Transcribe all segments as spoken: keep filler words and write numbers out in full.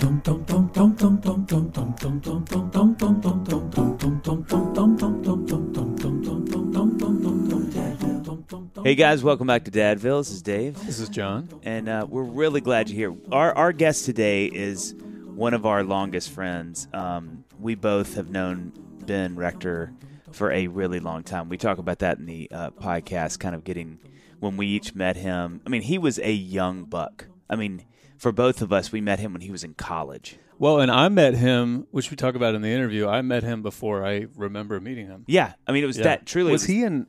Hey guys, welcome back to Dadville. This is Dave. This is John. And uh, we're really glad you're here. Our our guest today is one of our longest friends. Um, we both have known Ben Rector for a really long time. We talk about that in the uh, podcast, kind of getting when we each met him. I mean, he was a young buck. I mean, for both of us, we met him when he was in college. Well, and I met him, which we talk about in the interview, I met him before I remember meeting him. Yeah. I mean, it was yeah. that truly. Was, was he in,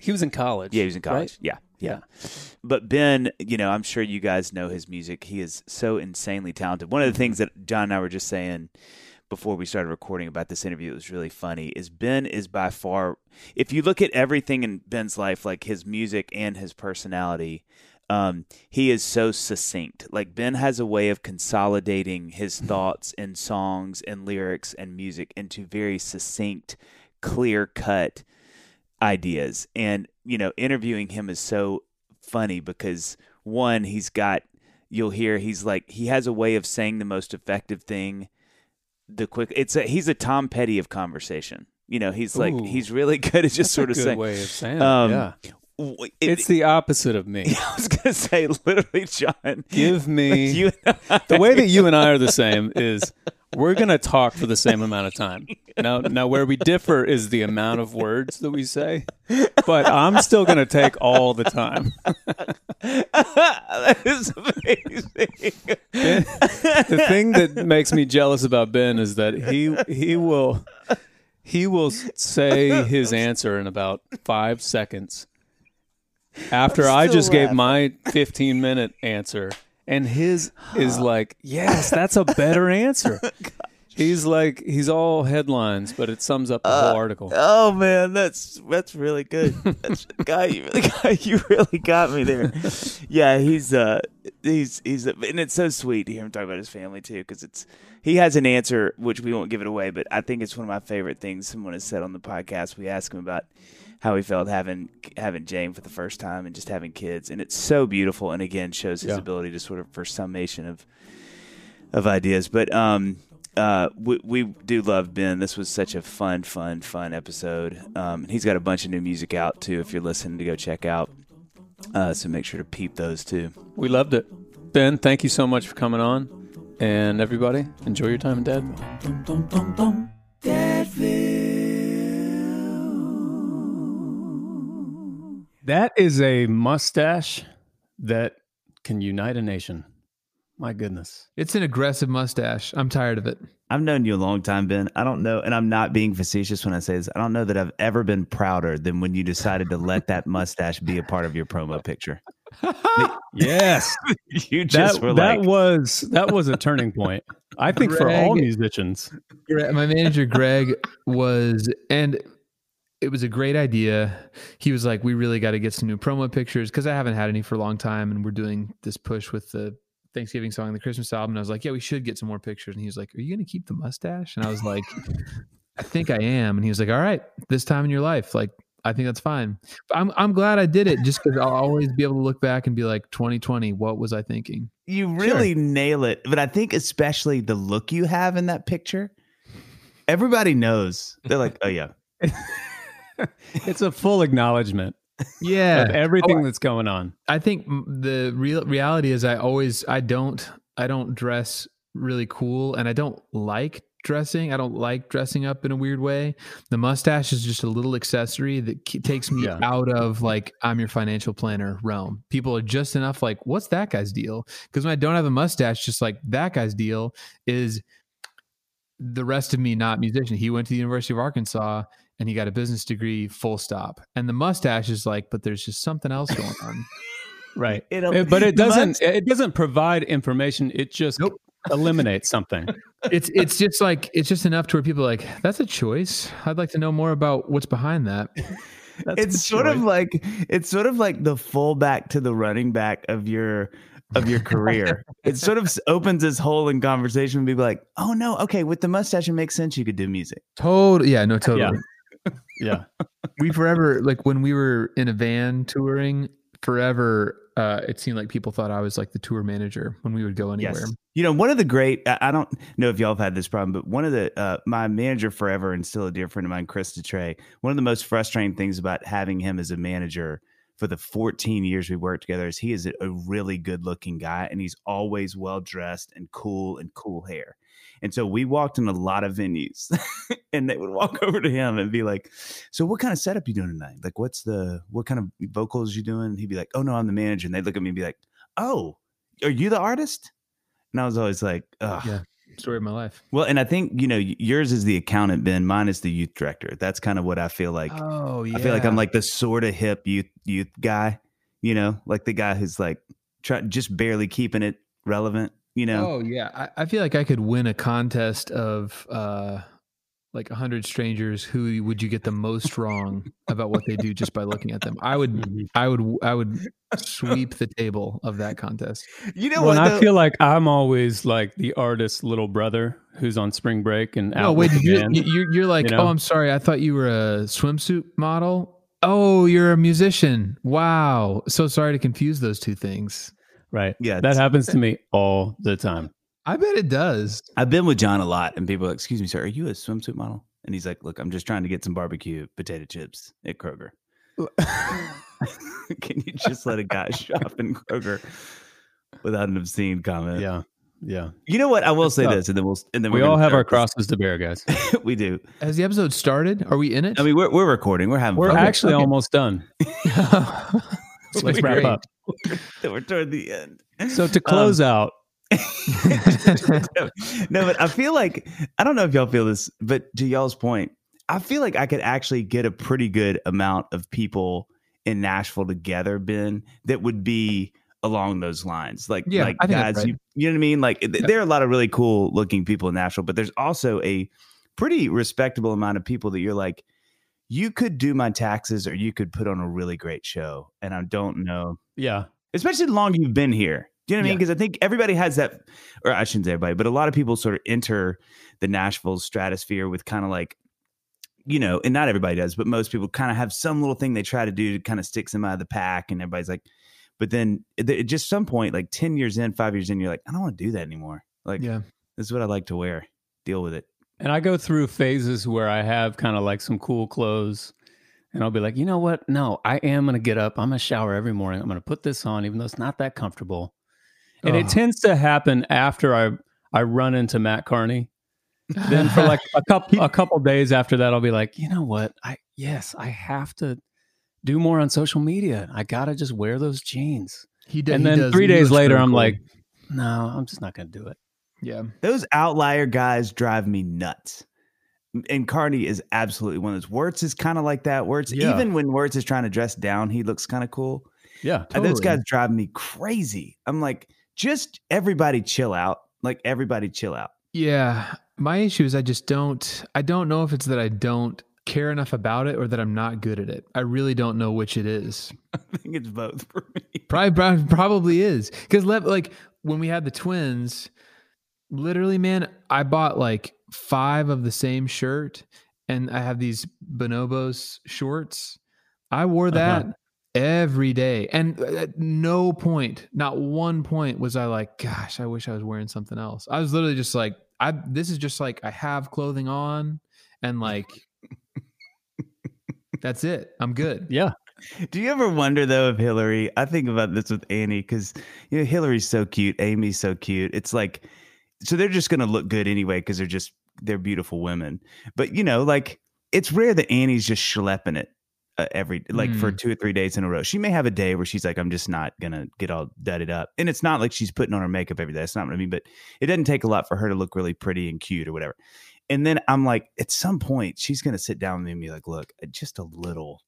he was in college. Yeah, he was in college. Right? Yeah. Yeah. yeah. But Ben, you know, I'm sure you guys know his music. He is so insanely talented. One of the things that John and I were just saying before we started recording about this interview, it was really funny, is Ben is by far, if you look at everything in Ben's life, like his music and his personality, um, he is so succinct. Like Ben has a way of consolidating his thoughts and songs and lyrics and music into very succinct, clear-cut ideas. And, you know, interviewing him is so funny because, one, he's got, you'll hear, he's like, he has a way of saying the most effective thing The quick, it's a he's a Tom Petty of conversation. You know, he's like Ooh, he's really good at just sort of saying. Way of saying um, yeah. it, it's the opposite of me. I was gonna say, literally, John. Give me you the way that you and I are the same is we're gonna talk for the same amount of time. Now, now where we differ is the amount of words that we say. But I'm still gonna take all the time. That is amazing. Ben, the thing that makes me jealous about Ben is that he he will he will say his answer in about five seconds after I just laughing. gave my fifteen minute answer, and his is like, yes, that's a better answer. He's like, he's all headlines, but it sums up the uh, whole article. Oh man, that's that's really good. That's guy, you really got, you really got me there. Yeah, he's uh, he's he's, and it's so sweet to hear him talk about his family too, because it's he has an answer which we won't give it away, but I think it's one of my favorite things someone has said on the podcast. We asked him about how he felt having having Jane for the first time and just having kids, and it's so beautiful. And again, shows his yeah. ability to sort of for summation of of ideas, but um. Uh, we, we do love Ben. This was such a fun, fun, fun episode. Um, he's got a bunch of new music out, too, if you're listening to go check out. Uh, so make sure to peep those, too. We loved it. Ben, thank you so much for coming on. And everybody, enjoy your time in Dadville. Dadville. That is a mustache that can unite a nation. My goodness. It's an aggressive mustache. I'm tired of it. I've known you a long time, Ben. I don't know, and I'm not being facetious when I say this, I don't know that I've ever been prouder than when you decided to let that mustache be a part of your promo picture. Yes. You just that, were that like... Was, that was a turning point, I think, Greg, for all musicians. My manager, Greg, was... and. It was a great idea. He was like, we really got to get some new promo pictures because I haven't had any for a long time, and we're doing this push with the Thanksgiving song, the Christmas album. And I was like, yeah, we should get some more pictures. And he was like, are you going to keep the mustache? And I was like, I think I am. And he was like, all right, this time in your life, like, I think that's fine. But I'm I'm glad I did it just because I'll always be able to look back and be like, twenty twenty, what was I thinking? You really sure. nail it. But I think especially the look you have in that picture, everybody knows. They're like, oh yeah. It's a full acknowledgement. Yeah, of everything oh, that's going on. I think the real reality is I always I don't I don't dress really cool, and I don't like dressing. I don't like dressing up in a weird way. The mustache is just a little accessory that takes me yeah. out of like I'm your financial planner realm. People are just enough like, what's that guy's deal? Because when I don't have a mustache, just like that guy's deal is the rest of me, not musician. He went to the University of Arkansas. And he got a business degree, full stop. And the mustache is like, but there's just something else going on, right? It, but it doesn't. Must- it doesn't provide information. It just nope. eliminates something. It's it's just like it's just enough to where people are like, that's a choice. I'd like to know more about what's behind that. That's it's sort choice. of like it's sort of like the fullback to the running back of your. of your career. It sort of opens this hole in conversation and be like, oh no, okay, with the mustache it makes sense you could do music. Totally. Yeah, no, totally. Yeah. yeah. We forever, like when we were in a van touring, forever uh, it seemed like people thought I was like the tour manager when we would go anywhere. Yes. You know, one of the great, I don't know if y'all have had this problem, but one of the, uh, my manager forever and still a dear friend of mine, Chris Detray, one of the most frustrating things about having him as a manager for the fourteen years we worked together is he is a really good looking guy, and he's always well dressed and cool and cool hair. And so we walked in a lot of venues and they would walk over to him and be like, so what kind of setup you doing tonight? Like, what's the, what kind of vocals you doing? And he'd be like, oh no, I'm the manager. And they'd look at me and be like, oh, are you the artist? And I was always like, oh yeah, story of my life. Well, and I think, you know, yours is the accountant, Ben, mine is the youth director. That's kind of what I feel like. Oh yeah. I feel like I'm like the sort of hip youth, youth guy, you know, like the guy who's like try, just barely keeping it relevant. You know? Oh yeah. I, I feel like I could win a contest of uh, like a hundred strangers. Who would you get the most wrong about what they do just by looking at them? I would, I would, I would sweep the table of that contest. You know well, what? I feel like I'm always like the artist little brother who's on spring break and out. No, wait, you're, you're, you're like, you know? Oh, I'm sorry. I thought you were a swimsuit model. Oh, you're a musician. Wow. So sorry to confuse those two things. Right. Yeah. That happens to me all the time. I bet it does. I've been with John a lot and people are like, excuse me, sir, are you a swimsuit model? And he's like, look, I'm just trying to get some barbecue potato chips at Kroger. Can you just let a guy shop in Kroger without an obscene comment? Yeah. Yeah. You know what? I will That's say tough. this, and then we'll, and then we all have our crosses to bear, guys. We do. Has the episode started? Are we in it? I mean, we're, we're recording. We're having, we're fun. actually okay. almost done. So let's wrap up. We're toward the end. So to close um, out. no, no, but I feel like, I don't know if y'all feel this, but to y'all's point, I feel like I could actually get a pretty good amount of people in Nashville together, Ben, that would be along those lines. Like, yeah, like guys, right. you, you know what I mean? Like, th- yeah. there are a lot of really cool looking people in Nashville, but there's also a pretty respectable amount of people that you're like, you could do my taxes or you could put on a really great show. And I don't know. Yeah. Especially the longer you've been here. Do you know what yeah. I mean? Because I think everybody has that, or I shouldn't say everybody, but a lot of people sort of enter the Nashville stratosphere with kind of like, you know, and not everybody does, but most people kind of have some little thing they try to do to kind of stick them out of the pack. And everybody's like, but then at just some point, like ten years in, five years in, you're like, I don't want to do that anymore. Like, yeah. this is what I like to wear. Deal with it. And I go through phases where I have kind of like some cool clothes and I'll be like, you know what? No, I am going to get up. I'm going to shower every morning. I'm going to put this on, even though it's not that comfortable. And oh. it tends to happen after I, I run into Matt Carney. Then for like a couple, a couple days after that, I'll be like, you know what? I, yes, I have to do more on social media. I got to just wear those jeans. He did, and then he does, three days later, I'm cool. like, no, I'm just not going to do it. Yeah, those outlier guys drive me nuts. And Carney is absolutely one of those. Wirtz is kind of like that. Wirtz, yeah. even when Wirtz is trying to dress down, he looks kind of cool. Yeah, totally. And those guys drive me crazy. I'm like, just everybody chill out. Like everybody chill out. Yeah, my issue is I just don't. I don't know if it's that I don't care enough about it or that I'm not good at it. I really don't know which it is. I think it's both for me. Probably, probably is because like when we had the twins. Literally, man, I bought like five of the same shirt and I have these Bonobos shorts. I wore that uh-huh. every day. And at no point, not one point was I like, gosh, I wish I was wearing something else. I was literally just like, I, this is just like, I have clothing on and like, that's it. I'm good. Yeah. Do you ever wonder though if Hillary, I think about this with Annie, cause you know, Hillary's so cute. Amy's so cute. It's like, so they're just going to look good anyway because they're just, they're beautiful women. But, you know, like, it's rare that Annie's just schlepping it uh, every, like mm. for two or three days in a row. She may have a day where she's like, I'm just not going to get all dudded up. And it's not like she's putting on her makeup every day. That's not what I mean. But it doesn't take a lot for her to look really pretty and cute or whatever. And then I'm like, at some point, she's going to sit down with me and be like, look, just a little,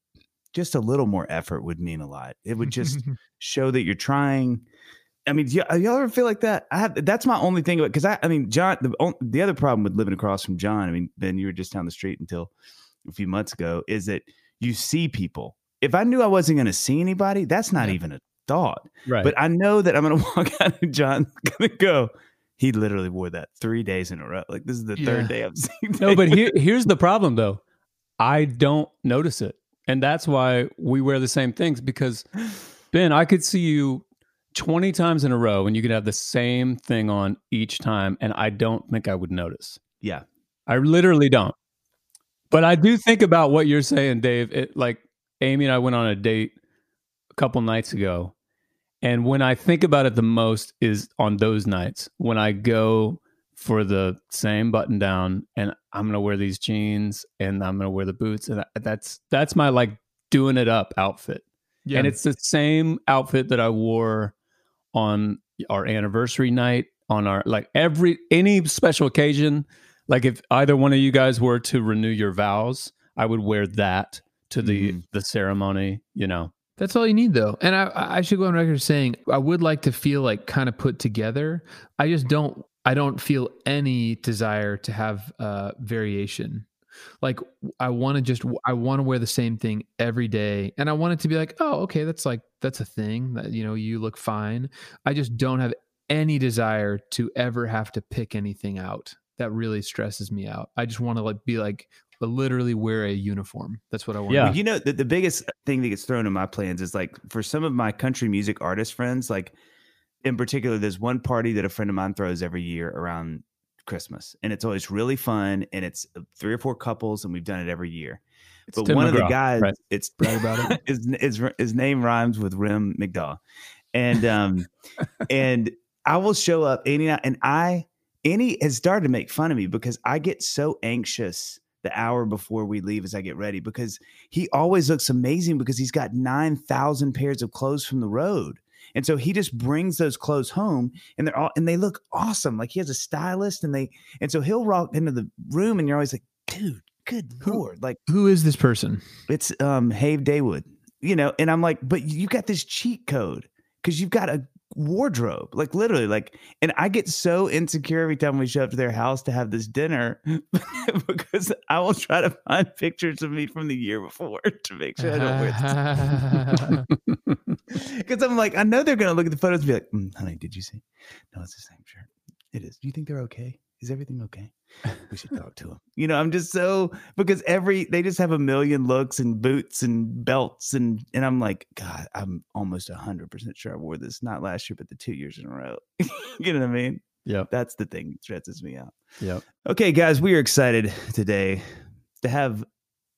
just a little more effort would mean a lot. It would just show that you're trying. I mean, y'all ever feel like that? I have. That's my only thing about because I. I mean, John. The the other problem with living across from John. I mean, Ben, you were just down the street until a few months ago. Is that you see people? If I knew I wasn't going to see anybody, that's not yeah. even a thought. Right. But I know that I'm going to walk out and John's going to go. He literally wore that three days in a row. Like this is the yeah. third day I've seen. No, but here, here's the problem though. I don't notice it, and that's why we wear the same things because Ben, I could see you twenty times in a row and you could have the same thing on each time, and I don't think I would notice. Yeah. I literally don't. But I do think about what you're saying, Dave. It, like, Amy and I went on a date a couple nights ago, and when I think about it the most is on those nights when I go for the same button down and I'm going to wear these jeans and I'm going to wear the boots. And that's, that's my like doing it up outfit. Yeah. And it's the same outfit that I wore on our anniversary night, on our, like every, any special occasion. Like if either one of you guys were to renew your vows, I would wear that to the, mm. the ceremony, you know. That's all you need, though. And I, I should go on record saying I would like to feel like kind of put together. I just don't, I don't feel any desire to have uh, variation. Like I want to just, I want to wear the same thing every day. And I want it to be like, oh, okay, that's like, that's a thing that, you know, you look fine. I just don't have any desire to ever have to pick anything out. That really stresses me out. I just want to like be like, but literally wear a uniform. That's what I want. Yeah. Well, you know, the, the biggest thing that gets thrown in my plans is like for some of my country music artist friends, like in particular, there's one party that a friend of mine throws every year around Christmas. And it's always really fun. And it's three or four couples and we've done it every year. It's but Tim one McGraw, of the guys, right? It's right about it. His, his, his name rhymes with Rim McDaw. And, um, and I will show up, Annie and I, Annie has started to make fun of me because I get so anxious the hour before we leave as I get ready, because he always looks amazing because he's got nine thousand pairs of clothes from the road. And so he just brings those clothes home and they're all, and they look awesome. Like he has a stylist and they, and so he'll walk into the room and you're always like, dude, good Lord. Like who is this person? It's um, Have Daywood, you know? And I'm like, but you got this cheat code because you've got a wardrobe, like literally, like, and I get so insecure every time we show up to their house to have this dinner because I will try to find pictures of me from the year before to make sure I don't wear this. Because I'm like, I know they're gonna look at the photos and be like, mm, honey, did you see? No, it's the same shirt. It is. Do you think they're okay? Is everything okay? We should talk to them. You know, I'm just so, because every, they just have a million looks and boots and belts. And, and I'm like, God, I'm almost a hundred percent sure I wore this, not last year, but the two years in a row. You know what I mean? Yeah. That's the thing that stresses me out. Yeah. Okay, guys, we are excited today to have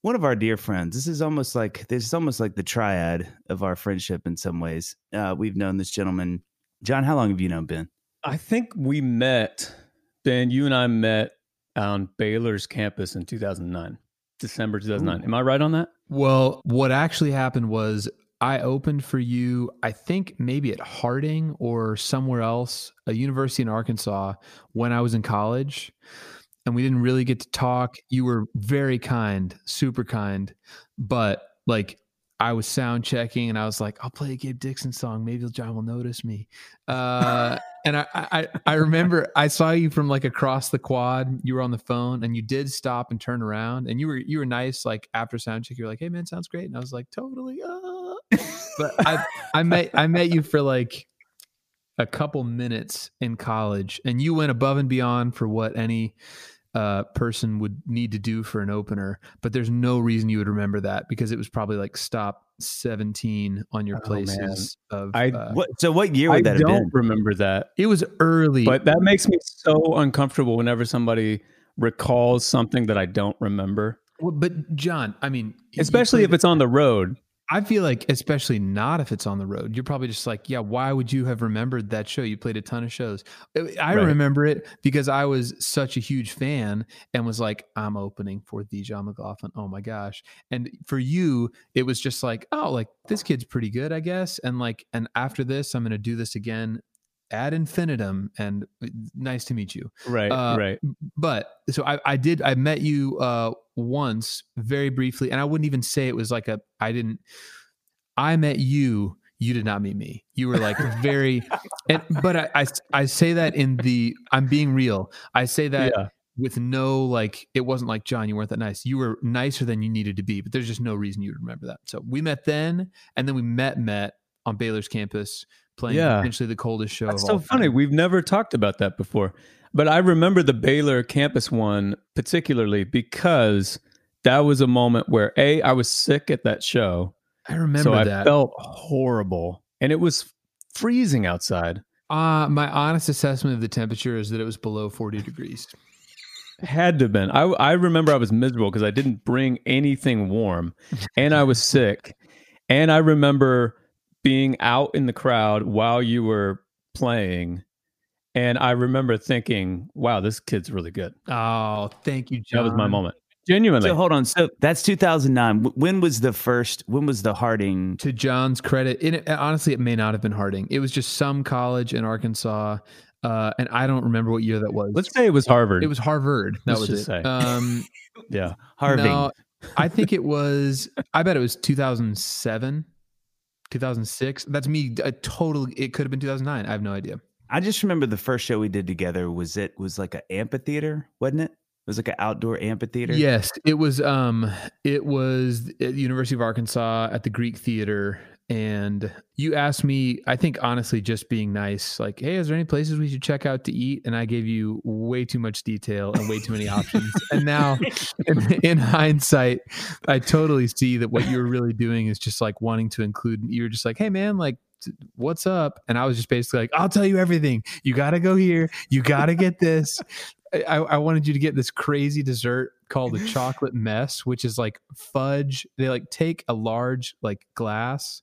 one of our dear friends. This is almost like, this is almost like the triad of our friendship in some ways. Uh, we've known this gentleman. John, how long have you known Ben? I think we met, Ben, you and I met on Baylor's campus in two thousand nine, December two thousand nine. Ooh. Am I right on that? Well, what actually happened was I opened for you, I think maybe at Harding or somewhere else, a university in Arkansas, when I was in college. And we didn't really get to talk. You were very kind, super kind. But like I was sound checking and I was like, I'll play a Gabe Dixon song. Maybe John will notice me. Uh And I, I, I remember I saw you from like across the quad. You were on the phone and you did stop and turn around and you were, you were nice. Like after sound check, you were like, hey man, sounds great. And I was like, totally. Uh. But I, I met, I met you for like a couple minutes in college and you went above and beyond for what any uh, person would need to do for an opener. But there's no reason you would remember that because it was probably like stop seventeen on your places. Oh, of, I, uh, what, so what year would I that have been? I don't remember that. It was early. But that makes me so uncomfortable whenever somebody recalls something that I don't remember. Well, but John, I mean... Especially if it's on the road. I feel like especially not if it's on the road. You're probably just like, yeah, why would you have remembered that show? You played a ton of shows. I right. remember it because I was such a huge fan and was like, I'm opening for the John McLaughlin. Oh my gosh. And for you, it was just like, oh, like this kid's pretty good, I guess. And like, and after this, I'm going to do this again ad infinitum and nice to meet you. Right. Uh, right. But so I, I did, I met you, uh, once very briefly. And I wouldn't even say it was like a, I didn't, I met you, you did not meet me. You were like very, and, but I, I, I say that in the, I'm being real. I say that yeah. with no, like, it wasn't like, John, you weren't that nice. You were nicer than you needed to be, but there's just no reason you would remember that. So we met then, and then we met, met on Baylor's campus playing yeah. potentially the coldest show. That's of so all funny. Time. We've never talked about that before. But I remember the Baylor campus one particularly because that was a moment where, A, I was sick at that show. I remember so that. I felt horrible. And it was freezing outside. Uh, my honest assessment of the temperature is that it was below forty degrees. Had to have been. I, I remember I was miserable because I didn't bring anything warm and I was sick. And I remember being out in the crowd while you were playing. And I remember thinking, wow, this kid's really good. Oh, thank you, John. That was my moment. Genuinely. So hold on. So that's two thousand nine. When was the first, when was the Harding? To John's credit, it, honestly, it may not have been Harding. It was just some college in Arkansas. Uh, and I don't remember what year that was. Let's say it was Harvard. It was Harvard. That Let's was just it. Say. Um, yeah. Harvard. No, I think it was, I bet it was two thousand seven, two thousand six. That's me. A total, it could have been two thousand nine. I have no idea. I just remember the first show we did together was it was like an amphitheater, wasn't it? It was like an outdoor amphitheater. Yes, it was. Um, it was at the University of Arkansas at the Greek Theater. And you asked me, I think, honestly, just being nice, like, hey, is there any places we should check out to eat? And I gave you way too much detail and way too many options. And now in, in hindsight, I totally see that what you were really doing is just like wanting to include. You were just like, hey, man, like, what's up? And I was just basically like, I'll tell you everything. You got to go here. You got to get this. I, I wanted you to get this crazy dessert called a chocolate mess, which is like fudge. They like take a large like glass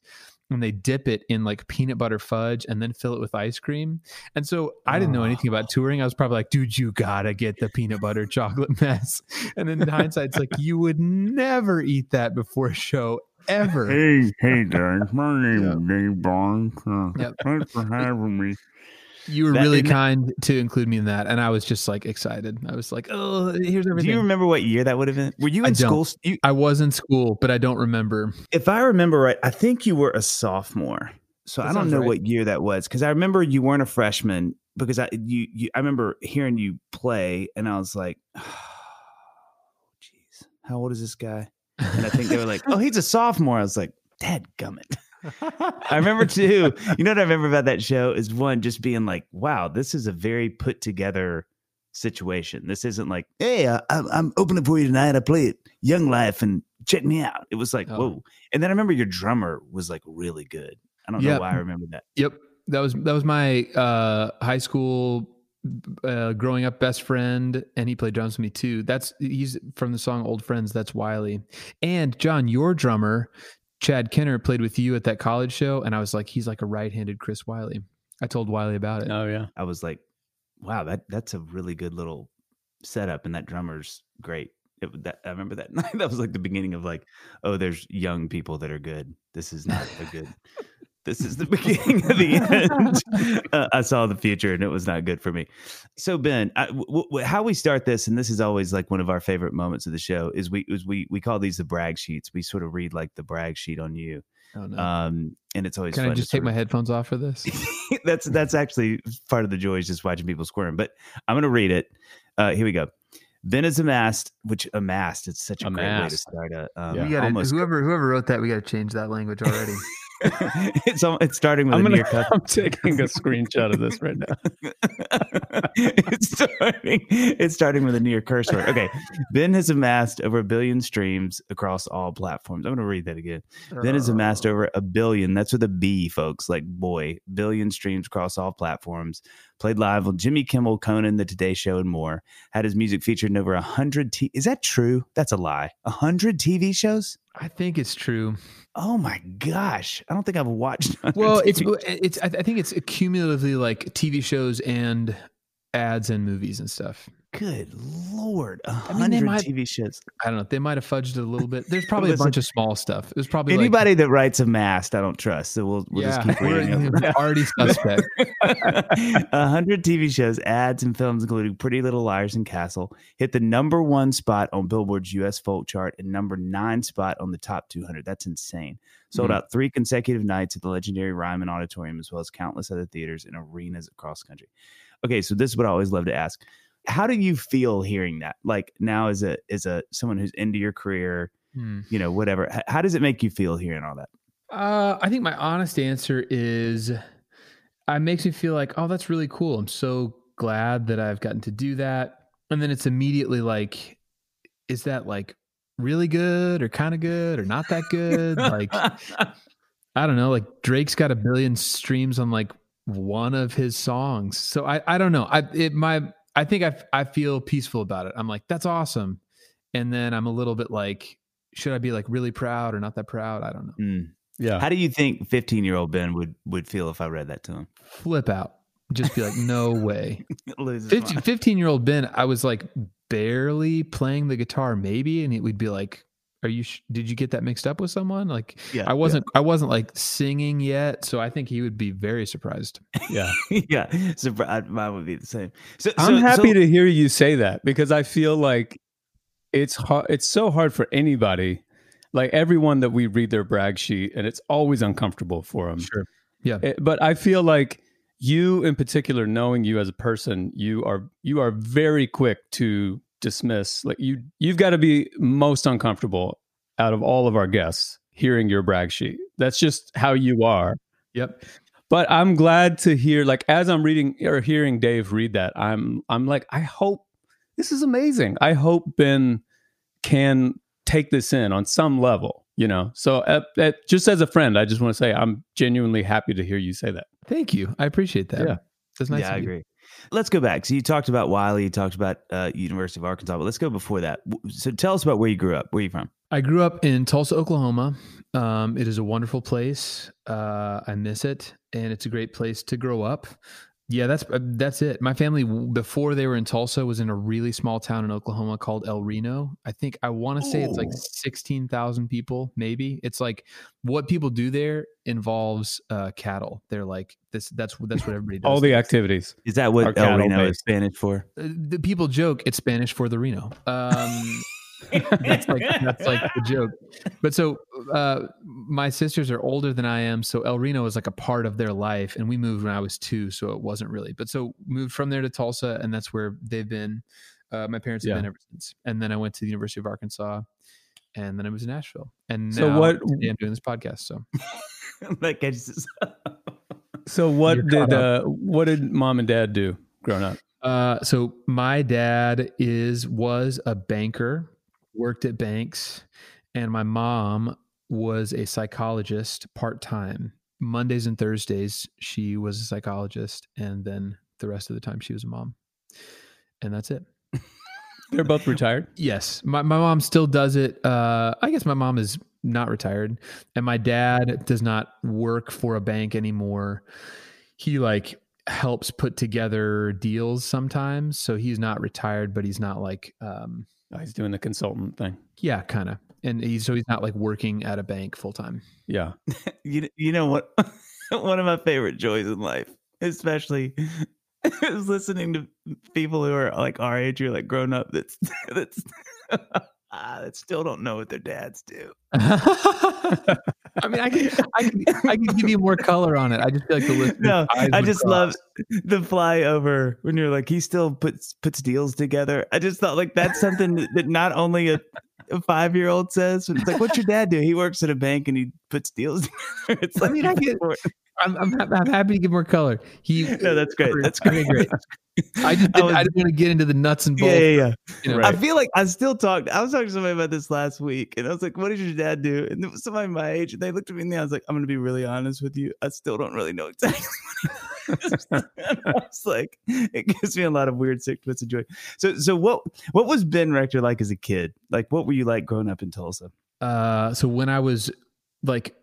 and they dip it in like peanut butter fudge and then fill it with ice cream. And so I didn't know anything about touring. I was probably like, dude, you gotta get the peanut butter chocolate mess. And then in hindsight, it's like, you would never eat that before a show ever. Hey, hey guys, my name yeah. is Dave Barnes. Uh, yep. Thanks for having me. You were that, really kind that, to include me in that. And I was just like excited. I was like, oh, here's everything. Do you remember what year that would have been? Were you in I school? You, I was in school, but I don't remember. If I remember right, I think you were a sophomore. So that I don't know right. what year that was. Because I remember you weren't a freshman because I you, you I remember hearing you play and I was like, oh, geez, how old is this guy? And I think they were like, oh, he's a sophomore. I was like, dadgummit. I remember too, you know what I remember about that show is one, just being like, wow, this is a very put together situation. This isn't like, hey, I, I'm opening for you tonight. I play it Young Life and check me out. It was like, oh. whoa. And then I remember your drummer was like really good. I don't yep. know why I remember that. Yep. That was, that was my uh, high school uh, growing up best friend. And he played drums with me too. That's he's from the song Old Friends. That's Wiley. And John, your drummer, Chad Kenner, played with you at that college show, and I was like, he's like a right-handed Chris Wiley. I told Wiley about it. Oh, yeah. I was like, wow, that that's a really good little setup, and that drummer's great. It, that, I remember that night. That was like the beginning of like, oh, there's young people that are good. This is not a good... This is the beginning of the end. uh, I saw the future, and it was not good for me. So, Ben, I, w- w- how we start this, and this is always like one of our favorite moments of the show, is we is we we call these the brag sheets. We sort of read like the brag sheet on you, oh, no. um, and it's always. Can fun I just take my of... headphones off for this? that's that's actually part of the joy is just watching people squirm. But I'm going to read it. Uh, here we go. Ben is amassed, which amassed. It's such a amassed. Great way to start a. Um, yeah. We gotta, almost... Whoever whoever wrote that, we got to change that language already. it's it's starting with I'm, gonna, I'm taking a screenshot of this right now. it's starting it's starting with a near curse word. Okay. Ben has amassed over a billion streams across all platforms. I'm going to read that again. Oh. Ben has amassed over a billion. That's with a B, folks. Like boy, billion streams across all platforms. Played live on Jimmy Kimmel, Conan, The Today Show, and more. Had his music featured in over a hundred. T- Is that true? That's a lie. A hundred T V shows. I think it's true. Oh my gosh! I don't think I've watched. Well, it's it's. I think it's cumulatively like T V shows and ads and movies and stuff. Good Lord, a hundred I mean, T V shows. I don't know. They might have fudged it a little bit. There's probably Listen, a bunch of small stuff. There's probably anybody like, that writes amassed. I don't trust. So we'll we'll yeah, just keep reading. We're already suspect. A hundred T V shows, ads, and films, including Pretty Little Liars and Castle, hit the number one spot on Billboard's U S folk chart and number nine spot on the top two hundred. That's insane. Sold mm-hmm. out three consecutive nights at the legendary Ryman Auditorium, as well as countless other theaters and arenas across the country. Okay, so this is what I always love to ask. How do you feel hearing that? Like now as a, as a, someone who's into your career, hmm. you know, whatever, how, how does it make you feel hearing all that? Uh, I think my honest answer is it makes me feel like, oh, that's really cool. I'm so glad that I've gotten to do that. And then it's immediately like, is that like really good or kind of good or not that good. Like, I don't know, like Drake's got a billion streams on like one of his songs. So I, I don't know. I, it, my, I think I, I feel peaceful about it. I'm like, that's awesome. And then I'm a little bit like, should I be like really proud or not that proud? I don't know. Mm. Yeah. How do you think fifteen year old Ben would, would feel if I read that to him? Flip out. Just be like, no way. fifteen year old Ben, I was like barely playing the guitar maybe. And it would be like, are you, sh- did you get that mixed up with someone? Like yeah, I wasn't, yeah. I wasn't like singing yet. So I think he would be very surprised. Yeah. yeah. Surprised. Mine would be the same. So, I'm so, happy so- to hear you say that, because I feel like it's hard. It's so hard for anybody, like everyone that we read their brag sheet, and it's always uncomfortable for them. Sure. Yeah. It, but I feel like, you in particular, knowing you as a person, you are you are very quick to dismiss. Like you, you've got to be most uncomfortable out of all of our guests hearing your brag sheet. That's just how you are. Yep. But I'm glad to hear, like, as I'm reading or hearing Dave read that, I'm I'm like, I hope this is amazing. I hope Ben can take this in on some level. You know, so at, at, just as a friend, I just want to say I'm genuinely happy to hear you say that. Thank you. I appreciate that. Yeah, that's nice. Yeah, I agree. Let's go back. So you talked about Wiley, you talked about uh, University of Arkansas, but let's go before that. So tell us about where you grew up. Where are you from? I grew up in Tulsa, Oklahoma. Um, it is a wonderful place. Uh, I miss it, and it's a great place to grow up. Yeah, that's that's it. My family, before they were in Tulsa, was in a really small town in Oklahoma called El Reno. I think I want to say it's like sixteen thousand people, maybe. It's like what people do there involves uh, cattle. They're like this. That's that's what everybody does. All the activities. Is that what El Reno is Spanish for? The people joke it's Spanish for the Reno. Um, that's like that's like the joke. But so uh, my sisters are older than I am, so El Reno is like a part of their life, and we moved when I was two, so it wasn't really. But so moved from there to Tulsa, and that's where they've been. Uh, my parents have yeah. been ever since. And then I went to the University of Arkansas, and then I was in Nashville. And so now what, today I'm doing this podcast. So that catches up. So what did uh, what did mom and dad do growing up? Uh, so my dad is was a banker. Worked at banks, and my mom was a psychologist part-time. Mondays and Thursdays, she was a psychologist, and then the rest of the time she was a mom. And that's it. They're both retired? Yes. My my mom still does it. Uh, I guess my mom is not retired, and my dad does not work for a bank anymore. He like helps put together deals sometimes, so he's not retired, but he's not like... Um, Oh, he's doing the consultant thing. Yeah, kind of. And he's, so he's not like working at a bank full time. Yeah. you, you know what? One of my favorite joys in life, especially is listening to people who are like our age or like grown up that's, that's, ah, that still don't know what their dads do. I mean, I can, I can, I can give you more color on it. I just feel like the listeners. No, I just cross. love the flyover when you're like, he still puts puts deals together. I just thought like that's something that not only a, a five year old says, but it's like, what's your dad do? He works at a bank and he puts deals together. It's like, I mean, I get, I'm, I'm I'm happy to give more color. He no, that's great. That's great. I, mean, great. I just didn't, I, was, I didn't want to get into the nuts and bolts. Yeah, yeah. yeah. You know, right. I feel like I still talked. I was talking to somebody about this last week, and I was like, "What does your dad do?" And it was somebody my age, and they looked at me, and I was like, "I'm going to be really honest with you. I still don't really know exactly." What he does. And I was like, it gives me a lot of weird sick twists of joy. So, so what what was Ben Rector like as a kid? Like, what were you like growing up in Tulsa? Uh, so when I was like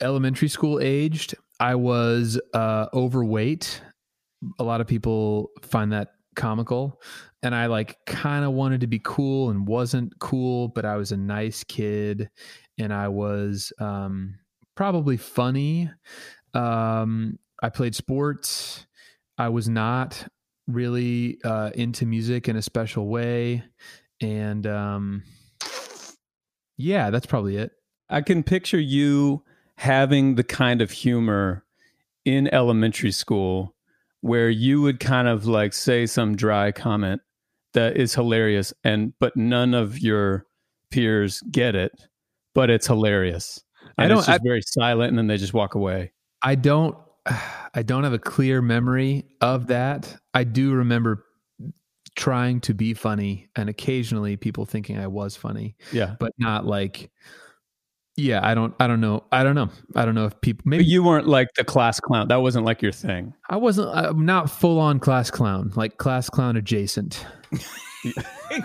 elementary school aged. I was uh, overweight. A lot of people find that comical. And I like kind of wanted to be cool and wasn't cool, but I was a nice kid. And I was um, probably funny. Um, I played sports. I was not really uh, into music in a special way. And um, yeah, that's probably it. I can picture you having the kind of humor in elementary school where you would kind of like say some dry comment that is hilarious, and but none of your peers get it, but it's hilarious. And I don't, it's just I, very silent, and then they just walk away. I don't, I don't have a clear memory of that. I do remember trying to be funny and occasionally people thinking I was funny. Yeah. But not like, yeah, I don't, I don't know. I don't know. I don't know if people, maybe but you weren't like the class clown. That wasn't like your thing. I wasn't, I'm not full on class clown, like class clown adjacent.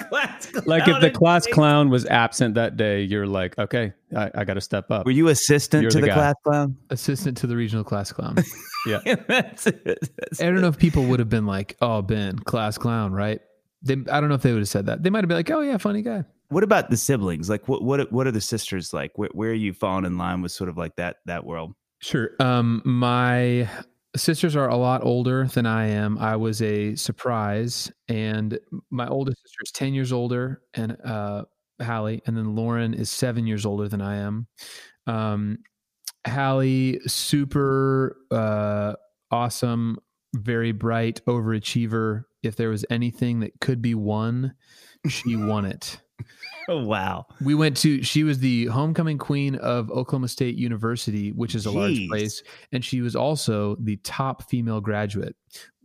class clown like if the class adjacent. Clown was absent that day, you're like, okay, I, I got to step up. Were you assistant you're to the, the class clown? Assistant to the regional class clown. Yeah. That's it. That's I don't it. know if people would have been like, oh, Ben, class clown, right? They, I don't know if they would have said that. They might have been like, oh yeah, funny guy. What about the siblings? Like what, what, what are the sisters like? Where, where are you falling in line with sort of like that, that world? Sure. Um, my sisters are a lot older than I am. I was a surprise, and my oldest sister is ten years older and, uh, Hallie. And then Lauren is seven years older than I am. Um, Hallie, super, uh, awesome, very bright overachiever. If there was anything that could be won, she won it. Oh, wow. We went to, she was the homecoming queen of Oklahoma State University, which is a Jeez. large place. And she was also the top female graduate.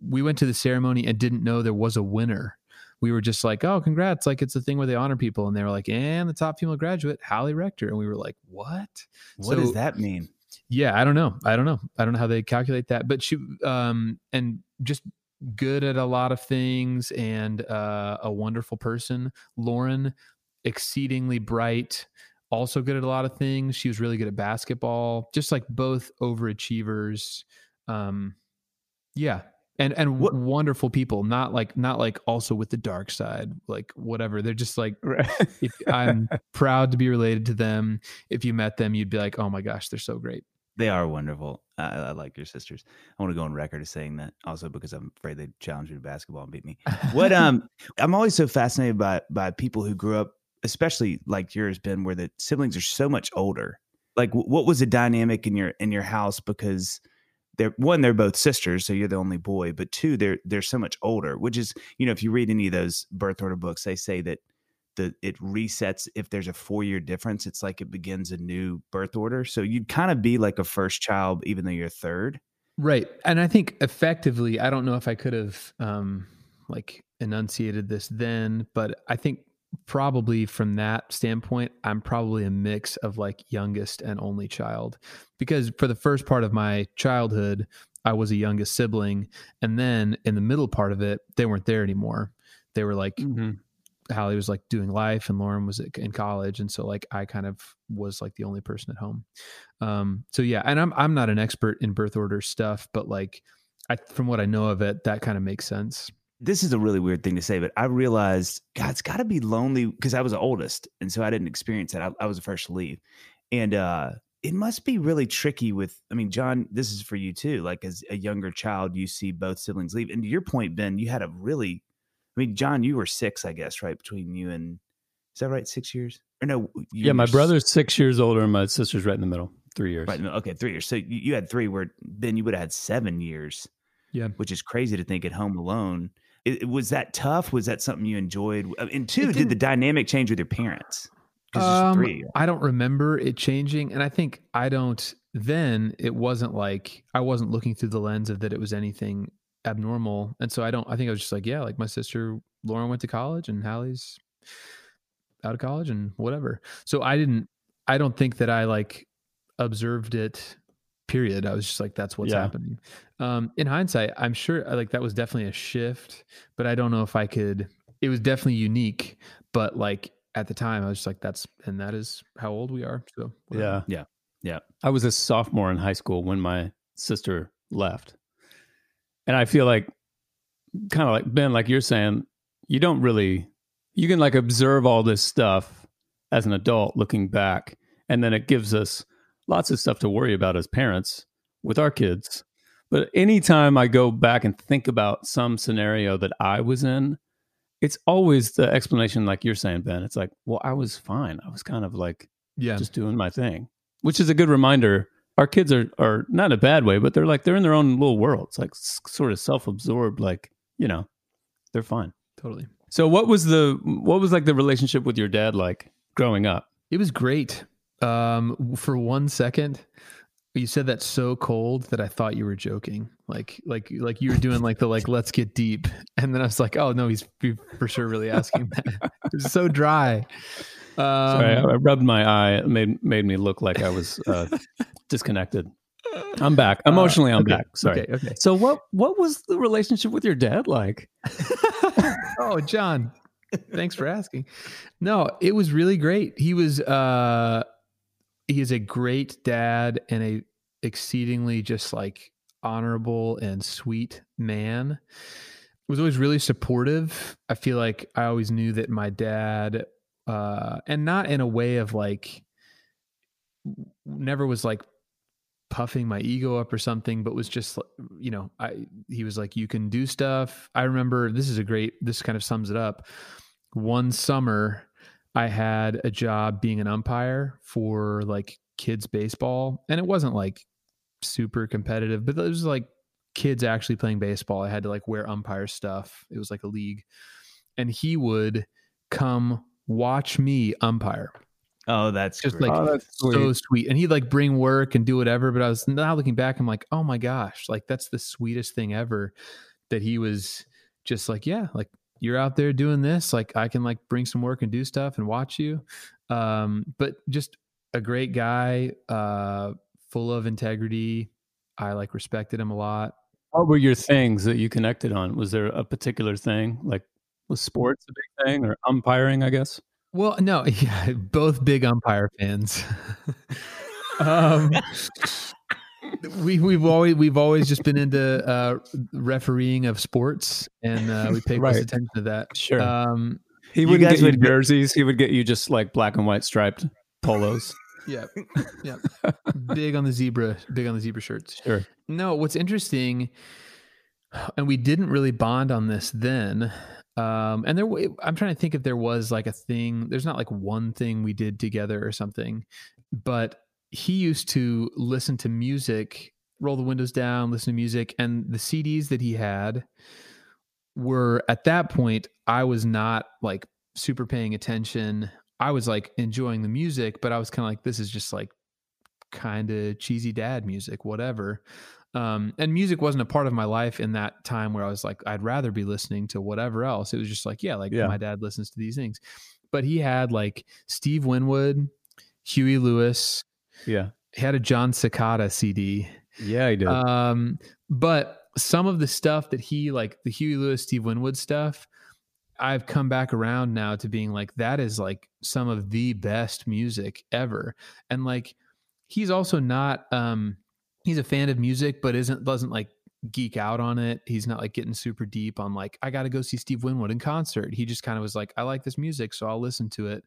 We went to the ceremony and didn't know there was a winner. We were just like, oh, congrats. Like, it's a thing where they honor people. And they were like, and the top female graduate, Hallie Rector. And we were like, what? What so, does that mean? Yeah, I don't know. I don't know. I don't know how they calculate that. But she, um, and just good at a lot of things, and uh, a wonderful person. Lauren, exceedingly bright, also good at a lot of things. She was really good at basketball, just like both overachievers. Um, yeah. And, and what? wonderful people, not like, not like also with the dark side, like whatever. They're just like, if, I'm proud to be related to them. If you met them, you'd be like, oh my gosh, they're so great. They are wonderful. I, I like your sisters. I want to go on record as saying that also because I'm afraid they challenge you to basketball and beat me. What um, I'm always so fascinated by by people who grew up, especially like yours, Ben, where the siblings are so much older. Like, w- what was the dynamic in your in your house? Because they're one, they're both sisters, so you're the only boy. But two, they're they're so much older, which is, you know, if you read any of those birth order books, they say that the it resets if there's a four year difference. It's like it begins a new birth order. So you'd kind of be like a first child, even though you're third. Right. And I think effectively, I don't know if I could have um, like enunciated this then, but I think probably from that standpoint, I'm probably a mix of like youngest and only child, because for the first part of my childhood, I was a youngest sibling. And then in the middle part of it, they weren't there anymore. They were like, mm-hmm. Hallie was like doing life and Lauren was in college. And so like, I kind of was like the only person at home. Um, so yeah. And I'm, I'm not an expert in birth order stuff, but like I, from what I know of it, that kind of makes sense. This is a really weird thing to say, but I realized, God, it's gotta be lonely because I was the oldest. And so I didn't experience that. I, I was the first to leave. And, uh, it must be really tricky with, I mean, John, this is for you too. Like as a younger child, you see both siblings leave. And to your point, Ben, you had a really, I mean, John, you were six, I guess, right? Between you and, is that right? Six years? Or no? Yeah, my brother's six years older and my sister's right in the middle. Three years. Right, okay, three years. So you, you had three where Ben, you would have had seven years. Yeah. Which is crazy to think at home alone. It, it, was that tough? Was that something you enjoyed? And two, did the dynamic change with your parents? Um, three. I don't remember it changing. And I think I don't, then it wasn't like, I wasn't looking through the lens of that it was anything abnormal. And so I don't, I think I was just like, yeah, like my sister Lauren went to college and Hallie's out of college and whatever. So I didn't, I don't think that I like observed it, period. I was just like, that's what's yeah. happening. Um, in hindsight, I'm sure like that was definitely a shift, but I don't know if I could, it was definitely unique, but like at the time I was just like, that's, and that is how old we are. So whatever. Yeah. Yeah. Yeah. I was a sophomore in high school when my sister left. And I feel like, kind of like Ben, like you're saying, you don't really, you can like observe all this stuff as an adult looking back. And then it gives us lots of stuff to worry about as parents with our kids. But anytime I go back and think about some scenario that I was in, it's always the explanation like you're saying, Ben. It's like, well, I was fine. I was kind of like yeah. just doing my thing, which is a good reminder. Our kids are, are not in a bad way, but they're like, they're in their own little world. It's like s- sort of self-absorbed, like, you know, they're fine. Totally. So what was the, what was like the relationship with your dad like growing up? It was great. Um, for one second, You said that so cold that I thought you were joking. Like, like, like you were doing like the, like, let's get deep. And then I was like, oh no, he's for sure really asking that. It's so dry. Um, Sorry, I, I rubbed my eye. It made, made me look like I was uh, disconnected. I'm back. Emotionally, uh, I'm okay, back. Sorry. Okay, okay. So what, what was the relationship with your dad like? Oh, John, thanks for asking. No, it was really great. He was, uh, he is a great dad and a exceedingly just like honorable and sweet man. Was always really supportive. I feel like I always knew that my dad, uh, and not in a way of like, never was like puffing my ego up or something, but was just, you know, I, he was like, you can do stuff. I remember this is a great, this kind of sums it up. One summer, I had a job being an umpire for like kids baseball, and it wasn't like super competitive, but it was like kids actually playing baseball. I had to like wear umpire stuff. It was like a league, and he would come watch me umpire. Oh, that's just great. Like, oh, that's so sweet. sweet. And he'd like bring work and do whatever. But I was now looking back, I'm like, oh my gosh, like that's the sweetest thing ever, that he was just like, yeah, like, you're out there doing this. Like I can like bring some work and do stuff and watch you. Um, but just a great guy, uh, full of integrity. I like respected him a lot. What were your things that you connected on? Was there a particular thing? Like was sports a big thing, or umpiring, I guess? Well, no, yeah, both big umpire fans. um, We, we've always we've always just been into uh, refereeing of sports, and uh, we pay right. close attention to that. Sure, um, he wouldn't get you would jerseys. Get... He would get you just like black and white striped polos. Yeah, yeah. Big on the zebra, big on the zebra shirts. Sure. No, what's interesting, and we didn't really bond on this then. Um, and there, I'm trying to think if there was like a thing. There's not like one thing we did together or something, but. He used to listen to music, roll the windows down, listen to music, and the C Ds that he had were, at that point, I was not like super paying attention. I was like enjoying the music, but I was kind of like, this is just like kind of cheesy dad music, whatever. Um, and music wasn't a part of my life in that time where I was like, I'd rather be listening to whatever else. It was just like, yeah, like yeah. my dad listens to these things. But he had like Steve Winwood, Huey Lewis. Yeah. He had a John Cicada C D. Yeah, he did. Um, but some of the stuff that he, like the Huey Lewis, Steve Winwood stuff, I've come back around now to being like, that is like some of the best music ever. And like, he's also not, um, he's a fan of music, but isn't, doesn't like geek out on it. He's not like getting super deep on like, I got to go see Steve Winwood in concert. He just kind of was like, I like this music, so I'll listen to it.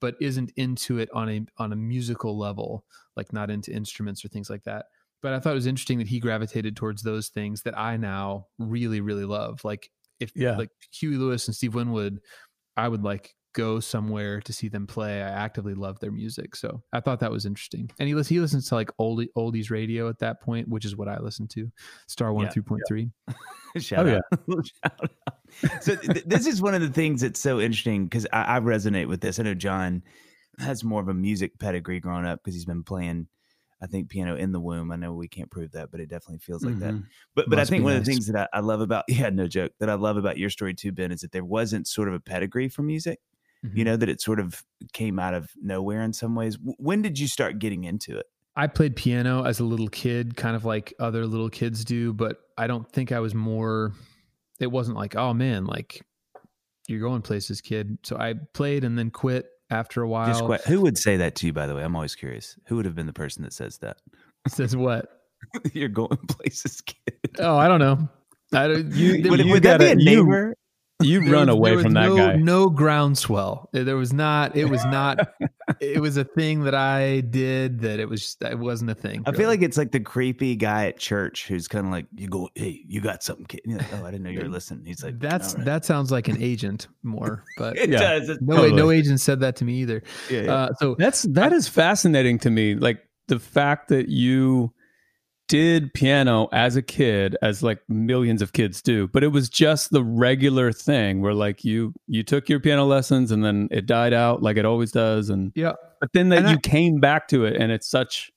But isn't into it on a on a musical level, like not into instruments or things like that. But I thought it was interesting that he gravitated towards those things that I now really, really love. Like if yeah. like Huey Lewis and Steve Winwood, I would like go somewhere to see them play. I actively love their music. So I thought that was interesting. And he listens, he listens to like oldie, oldies radio at that point, which is what I listen to. Star one three point three. Shout oh, out. Yeah. Shout out. So th- this is one of the things that's so interesting, because I-, I resonate with this. I know John has more of a music pedigree growing up because he's been playing, I think, piano in the womb. I know we can't prove that, but it definitely feels like mm-hmm. that. But but Must I think one nice. of the things that I, I love about yeah, no joke, that I love about your story too, Ben, is that there wasn't sort of a pedigree for music. Mm-hmm. You know, that it sort of came out of nowhere in some ways. W- when did you start getting into it? I played piano as a little kid, kind of like other little kids do, but I don't think I was more, it wasn't like, oh man, like you're going places, kid. So I played and then quit after a while. Just quit. Who would say that to you, by the way? I'm always curious. Who would have been the person that says that? Says what? You're going places, kid. Oh, I don't know. I don't, you, would, you would that be a neighbor? You there run was, away from that no, guy. No groundswell. There was not, it was not, it was a thing that I did that it was, just, it wasn't a thing. I really. feel like it's like the creepy guy at church who's kind of like, you go, hey, you got something, kid. And you're like, oh, I didn't know you were listening. He's like, that's, right. that sounds like an agent more, but it yeah. does. It's no, totally. no agent said that to me either. Yeah, yeah. Uh, so that's, that I, is fascinating to me. Like the fact that you did piano as a kid, as like millions of kids do, but it was just the regular thing where like you you took your piano lessons and then it died out like it always does, and yeah but then that you I, came back to it, and it's such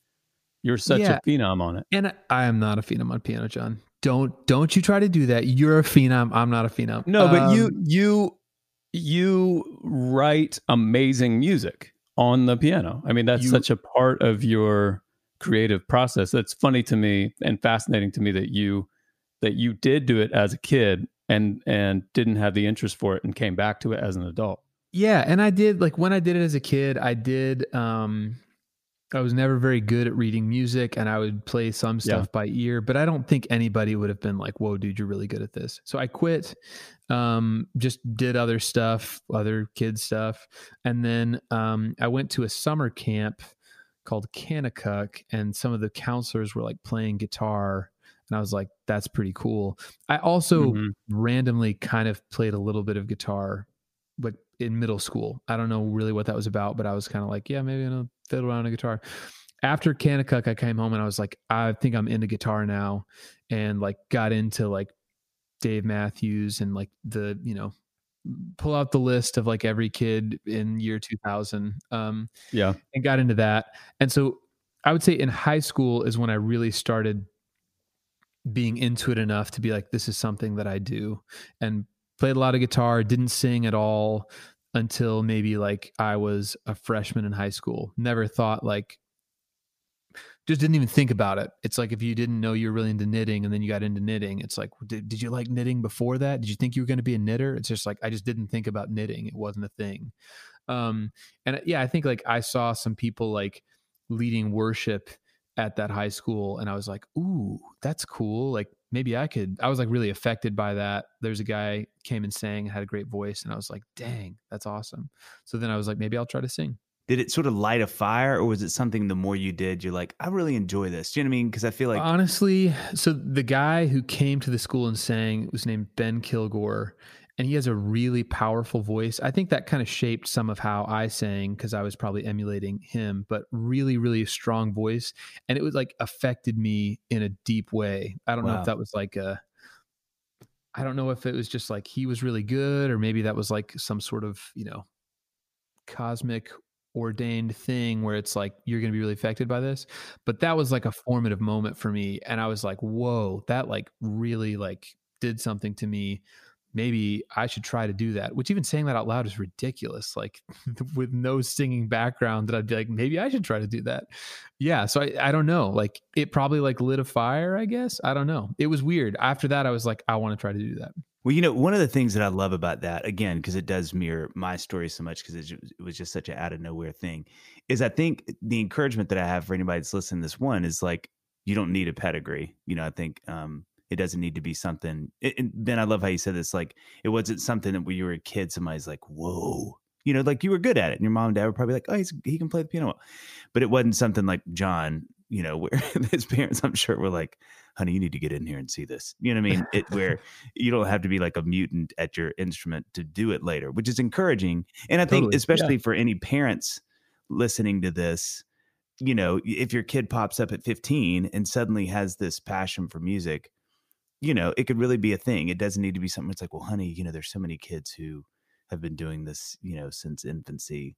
You're such yeah. a phenom on it. And I am not a phenom on piano, John. Don't don't you try to do that. You're a phenom. I'm not a phenom. No, um, but you you you write amazing music on the piano. I mean, that's you, such a part of your creative process. That's funny to me and fascinating to me that you that you did do it as a kid and and didn't have the interest for it and came back to it as an adult. Yeah, and I did, like when I did it as a kid, I did um I was never very good at reading music, and I would play some stuff yeah. by ear, but I don't think anybody would have been like, whoa, dude, you're really good at this. So I quit, um, just did other stuff, other kids stuff. And then um, I went to a summer camp called Kanakuk, and some of the counselors were like playing guitar. And I was like, that's pretty cool. I also mm-hmm. randomly kind of played a little bit of guitar, but in middle school. I don't know really what that was about, but I was kind of like, yeah, maybe I'll fiddle around a guitar. After Kanakuk, I came home and I was like, I think I'm into guitar now, and like got into like Dave Matthews and like the, you know, pull out the list of like every kid in year two thousand. Um, yeah. And got into that. And so I would say in high school is when I really started being into it enough to be like, this is something that I do, and played a lot of guitar, didn't sing at all until maybe like I was a freshman in high school. Never thought like, just didn't even think about it. It's like, if you didn't know you were really into knitting and then you got into knitting, it's like, did, did you like knitting before that? Did you think you were going to be a knitter? It's just like, I just didn't think about knitting. It wasn't a thing. Um, and yeah, I think like I saw some people like leading worship at that high school, and I was like, ooh, that's cool. Like, maybe I could, I was like really affected by that. There's a guy came and sang, had a great voice, and I was like, dang, that's awesome. So then I was like, maybe I'll try to sing. Did it sort of light a fire, or was it something the more you did, you're like, I really enjoy this? Do you know what I mean? Because I feel like. Honestly, so the guy who came to the school and sang was named Ben Kilgore, and he has a really powerful voice. I think that kind of shaped some of how I sang, because I was probably emulating him, but really, really strong voice. And it was like affected me in a deep way. I don't wow. know if that was like a, I don't know if it was just like he was really good, or maybe that was like some sort of, you know, cosmic ordained thing where it's like, you're going to be really affected by this. But that was like a formative moment for me. And I was like, whoa, that like really like did something to me. Maybe I should try to do that, which even saying that out loud is ridiculous. Like with no singing background, that I'd be like, maybe I should try to do that. Yeah. So I, I don't know. Like it probably like lit a fire, I guess. I don't know. It was weird. After that, I was like, I want to try to do that. Well, you know, one of the things that I love about that, again, because it does mirror my story so much, because it, it was just such an out of nowhere thing, is I think the encouragement that I have for anybody that's listening to this one is like, you don't need a pedigree. You know, I think, um, it doesn't need to be something. It, and Ben, I love how you said this. Like, it wasn't something that when you were a kid, somebody's like, whoa, you know, like you were good at it. And your mom and dad were probably like, oh, he's, he can play the piano. But it wasn't something like John, you know, where his parents, I'm sure, were like, honey, you need to get in here and see this. You know what I mean? It, where you don't have to be like a mutant at your instrument to do it later, which is encouraging. And I totally, think especially yeah. for any parents listening to this, you know, if your kid pops up at fifteen and suddenly has this passion for music, you know, it could really be a thing. It doesn't need to be something that's like, well, honey, you know, there's so many kids who have been doing this, you know, since infancy.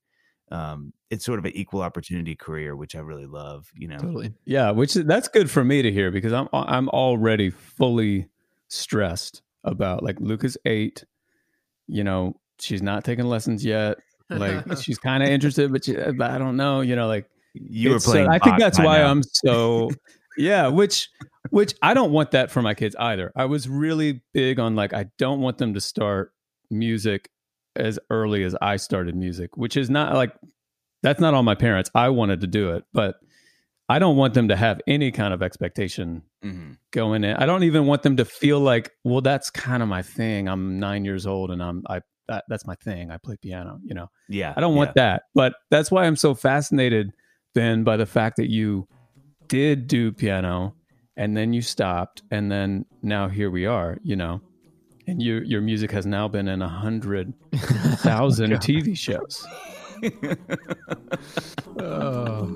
Um, it's sort of an equal opportunity career, which I really love, you know. Totally. Yeah, which that's good for me to hear, because I'm I'm already fully stressed about like Luca's eight, you know, she's not taking lessons yet. Like she's kind of interested, but, she, but I don't know, you know, like you were playing. So, I think that's why now. I'm so yeah, which which I don't want that for my kids either. I was really big on like, I don't want them to start music as early as I started music, which is not like, that's not all my parents. I wanted to do it, but I don't want them to have any kind of expectation mm-hmm. going in. I don't even want them to feel like, well, that's kind of my thing. I'm nine years old and I'm, I, that, that's my thing. I play piano, you know? Yeah. I don't want yeah. that, but that's why I'm so fascinated, Ben, by the fact that you did do piano and then you stopped, and then now here we are, you know, and your your music has now been in a hundred thousand T V shows. oh.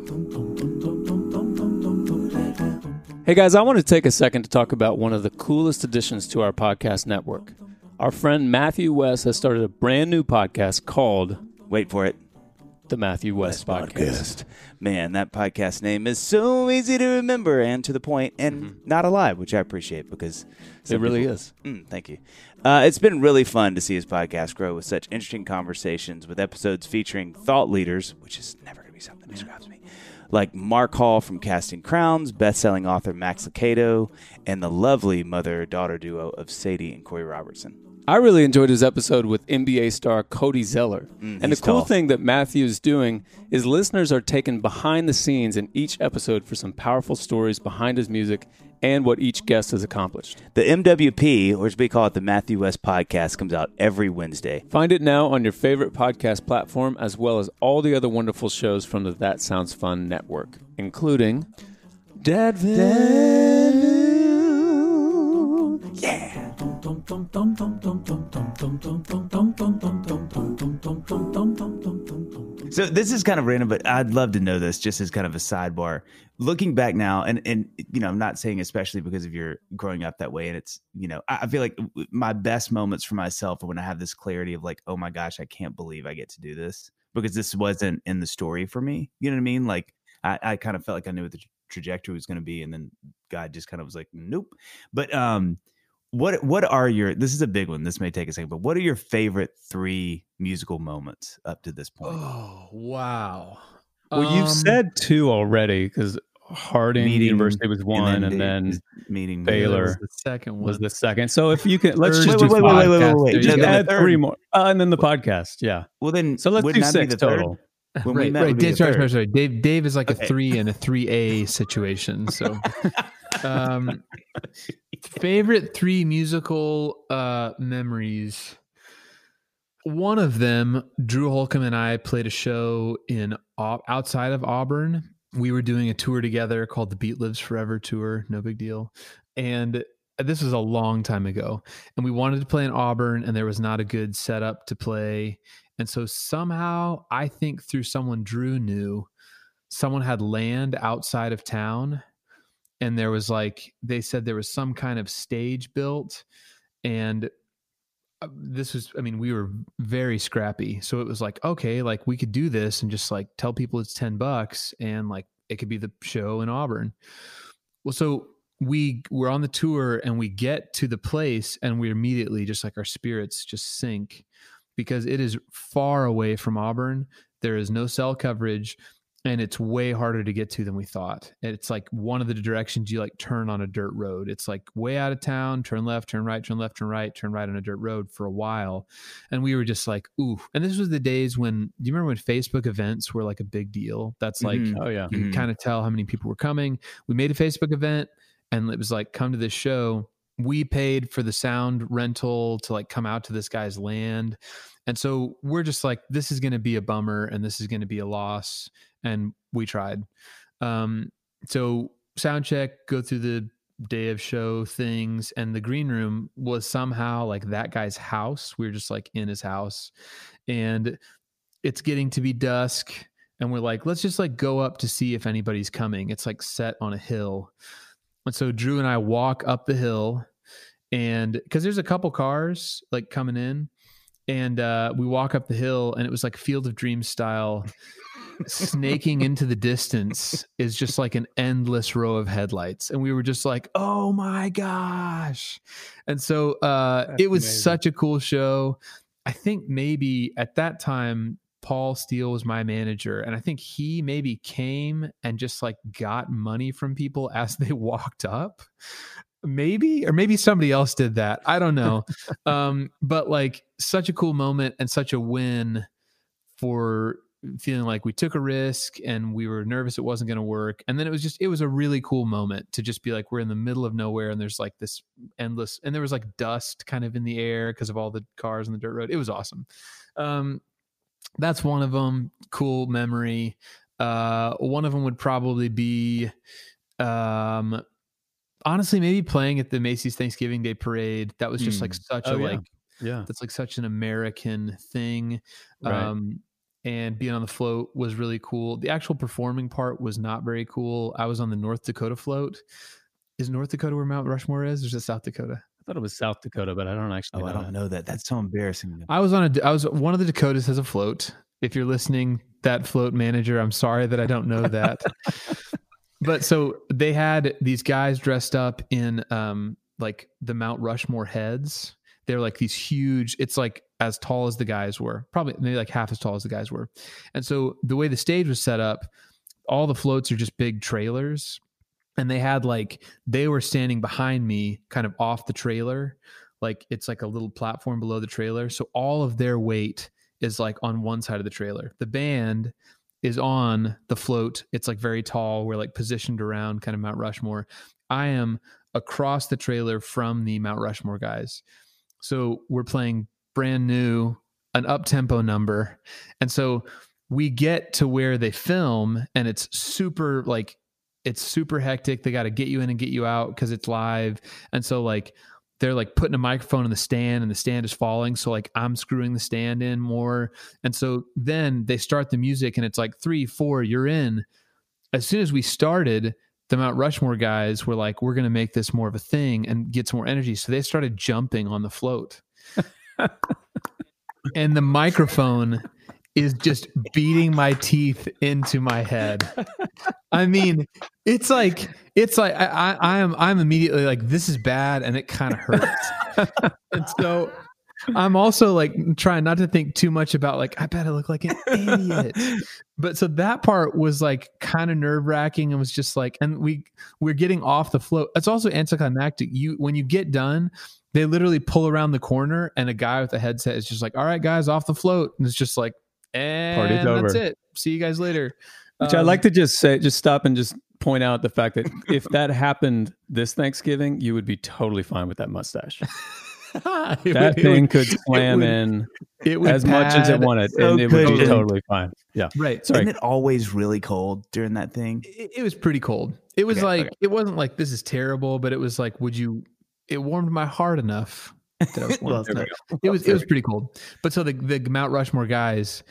Hey guys, I want to take a second to talk about one of the coolest additions to our podcast network. Our friend Matthew West has started a brand new podcast called, wait for it, The Matthew West Podcast. Podcast. Man, that podcast name is so easy to remember and to the point and mm-hmm. not a lie, which I appreciate because it really people, is. Mm, thank you. Uh, it's been really fun to see his podcast grow with such interesting conversations with episodes featuring thought leaders, which is never going to be something that describes me, like Mark Hall from Casting Crowns, best-selling author Max Licato, and the lovely mother-daughter duo of Sadie and Corey Robertson. I really enjoyed his episode with N B A star Cody Zeller. Mm, and the cool tall. thing that Matthew is doing is listeners are taken behind the scenes in each episode for some powerful stories behind his music and what each guest has accomplished. The M W P, or as we call it, the Matthew West Podcast, comes out every Wednesday. Find it now on your favorite podcast platform, as well as all the other wonderful shows from the That Sounds Fun network, including Dadville. Dadville. Yeah. So this is kind of random, but I'd love to know this just as kind of a sidebar. Looking back now, and, and you know, I'm not saying especially because of your growing up that way, and it's, you know, I feel like my best moments for myself are when I have this clarity of like, oh my gosh, I can't believe I get to do this because this wasn't in the story for me. You know what I mean? Like I, I kind of felt like I knew what the trajectory was going to be, and then God just kind of was like, nope. But um, What what are your, this is a big one, this may take a second, but what are your favorite three musical moments up to this point? Oh, wow. Well, um, you've said two already, because Harding meeting, University was one, and then, and then meeting Baylor was the second one. Was the second. So if you can, let's just wait, do wait, wait, wait, wait, wait, wait. Just add three more. Uh, and then the well, podcast, yeah. Well, then so let's do six total. Third? When right, met, right. Dave, sorry, sorry, sorry. Dave, Dave is like okay. a three and a three A situation. So, um, favorite three musical uh, memories. One of them, Drew Holcomb and I played a show in outside of Auburn. We were doing a tour together called the Beat Lives Forever Tour. No big deal. And this was a long time ago. And we wanted to play in Auburn, and there was not a good setup to play. And so somehow, I think through someone Drew knew, someone had land outside of town, and there was like, they said there was some kind of stage built, and this was, I mean, we were very scrappy. So it was like, okay, like we could do this and just like tell people it's ten bucks and like it could be the show in Auburn. Well, so we were on the tour and we get to the place and we immediately just like our spirits just sink, because it is far away from Auburn. There is no cell coverage, and it's way harder to get to than we thought. It's like one of the directions you like turn on a dirt road. It's like way out of town, turn left, turn right, turn left, turn right, turn right on a dirt road for a while. And we were just like, ooh. And this was the days when, do you remember when Facebook events were like a big deal? That's like, mm-hmm. oh yeah, you mm-hmm. can kind of tell how many people were coming. We made a Facebook event, and it was like, come to this show. We paid for the sound rental to like come out to this guy's land. And so we're just like, this is going to be a bummer and this is going to be a loss. And we tried. Um, so sound check, go through the day of show things. And the green room was somehow like that guy's house. We were just like in his house, and it's getting to be dusk. And we're like, let's just like go up to see if anybody's coming. It's like set on a hill. And so Drew and I walk up the hill, and because there's a couple cars like coming in, and uh, we walk up the hill, and it was like Field of Dreams style. Snaking into the distance is just like an endless row of headlights. And we were just like, oh my gosh. And so uh, it was amazing. Such a cool show. I think maybe at that time, Paul Steele was my manager, and I think he maybe came and just like got money from people as they walked up, maybe, or maybe somebody else did that. I don't know. um, but like such a cool moment and such a win for feeling like we took a risk and we were nervous it wasn't going to work. And then it was just, it was a really cool moment to just be like, we're in the middle of nowhere and there's like this endless, and there was like dust kind of in the air because of all the cars on the dirt road. It was awesome. Um, That's one of them. Cool memory. Uh, one of them would probably be, um, honestly, maybe playing at the Macy's Thanksgiving Day Parade. That was just mm. like such oh, a yeah. like, yeah, that's like such an American thing. Right. Um, and being on the float was really cool. The actual performing part was not very cool. I was on the North Dakota float. Is North Dakota where Mount Rushmore is, or is it South Dakota? I thought it was South Dakota, but I don't actually. Oh, know I don't that. know that. That's so embarrassing. I was on a. I was one of the Dakotas has a float. If you're listening, that float manager. I'm sorry that I don't know that. But so they had these guys dressed up in um, like the Mount Rushmore heads. They're like these huge, it's like as tall as the guys were, probably maybe like half as tall as the guys were. And so the way the stage was set up, all the floats are just big trailers. And they had like, they were standing behind me kind of off the trailer. Like it's like a little platform below the trailer. So all of their weight is like on one side of the trailer. The band is on the float. It's like very tall. We're like positioned around kind of Mount Rushmore. I am across the trailer from the Mount Rushmore guys. So we're playing brand new, an up-tempo number. And so we get to where they film and it's super like, it's super hectic. They got to get you in and get you out because it's live. And so like, they're like putting a microphone in the stand and the stand is falling. So like I'm screwing the stand in more. And so then they start the music and it's like three, four, you're in. As soon as we started, the Mount Rushmore guys were like, we're going to make this more of a thing and get some more energy. So they started jumping on the float and the microphone is just beating my teeth into my head. I mean, it's like, it's like, I, I, I am, I'm immediately like, this is bad. And it kind of hurts. And so I'm also like trying not to think too much about like, I bet I look like an idiot. But so that part was like kind of nerve wracking and was just like, and we, we're getting off the float. It's also anticlimactic. You, when you get done, they literally pull around the corner and a guy with a headset is just like, all right, guys, off the float. And it's just like, and party's over. That's it. See you guys later. Which um, I'd like to just say, just stop and just point out the fact that if that happened this Thanksgiving, you would be totally fine with that mustache. that would, thing would, could slam it in would, it would as much as it wanted, so and it would be in. Totally fine. Yeah, right. Sorry. Isn't it always really cold during that thing? It, it was pretty cold. It was okay, like okay. It wasn't like this is terrible, but it was like, would you? It warmed my heart enough. That well, it was it was pretty cold. But so the, the Mount Rushmore guys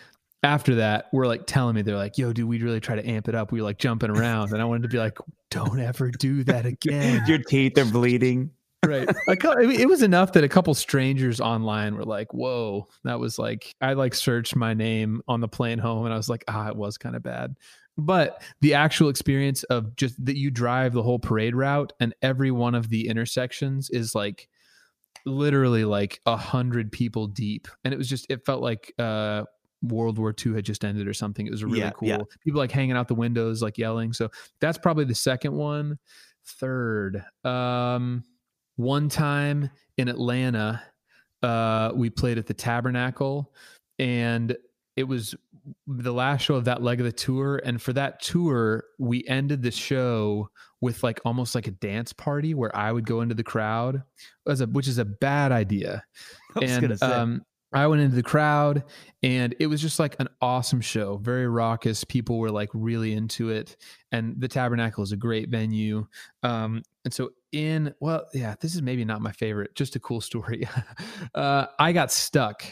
after that were like telling me, they're like, yo, dude, we really try to amp it up. We were like jumping around. And I wanted to be like, don't ever do that again. Your teeth are bleeding. Right. Like, it was enough that a couple strangers online were like, whoa, that was like, I like searched my name on the plane home and I was like, ah, it was kind of bad. But the actual experience of just that you drive the whole parade route and every one of the intersections is like, literally like a hundred people deep. And it was just, it felt like uh World War Two had just ended or something. It was really yeah, cool. Yeah. People like hanging out the windows, like yelling. So that's probably the second one. Third, um, one time in Atlanta, uh, we played at the Tabernacle and it was the last show of that leg of the tour. And for that tour, we ended the show with like almost like a dance party where I would go into the crowd, as a, which is a bad idea. I was and um, I went into the crowd and it was just like an awesome show. Very raucous. People were like really into it. And the Tabernacle is a great venue. Um, and so in, well, yeah, this is maybe not my favorite, just a cool story. uh, I got stuck.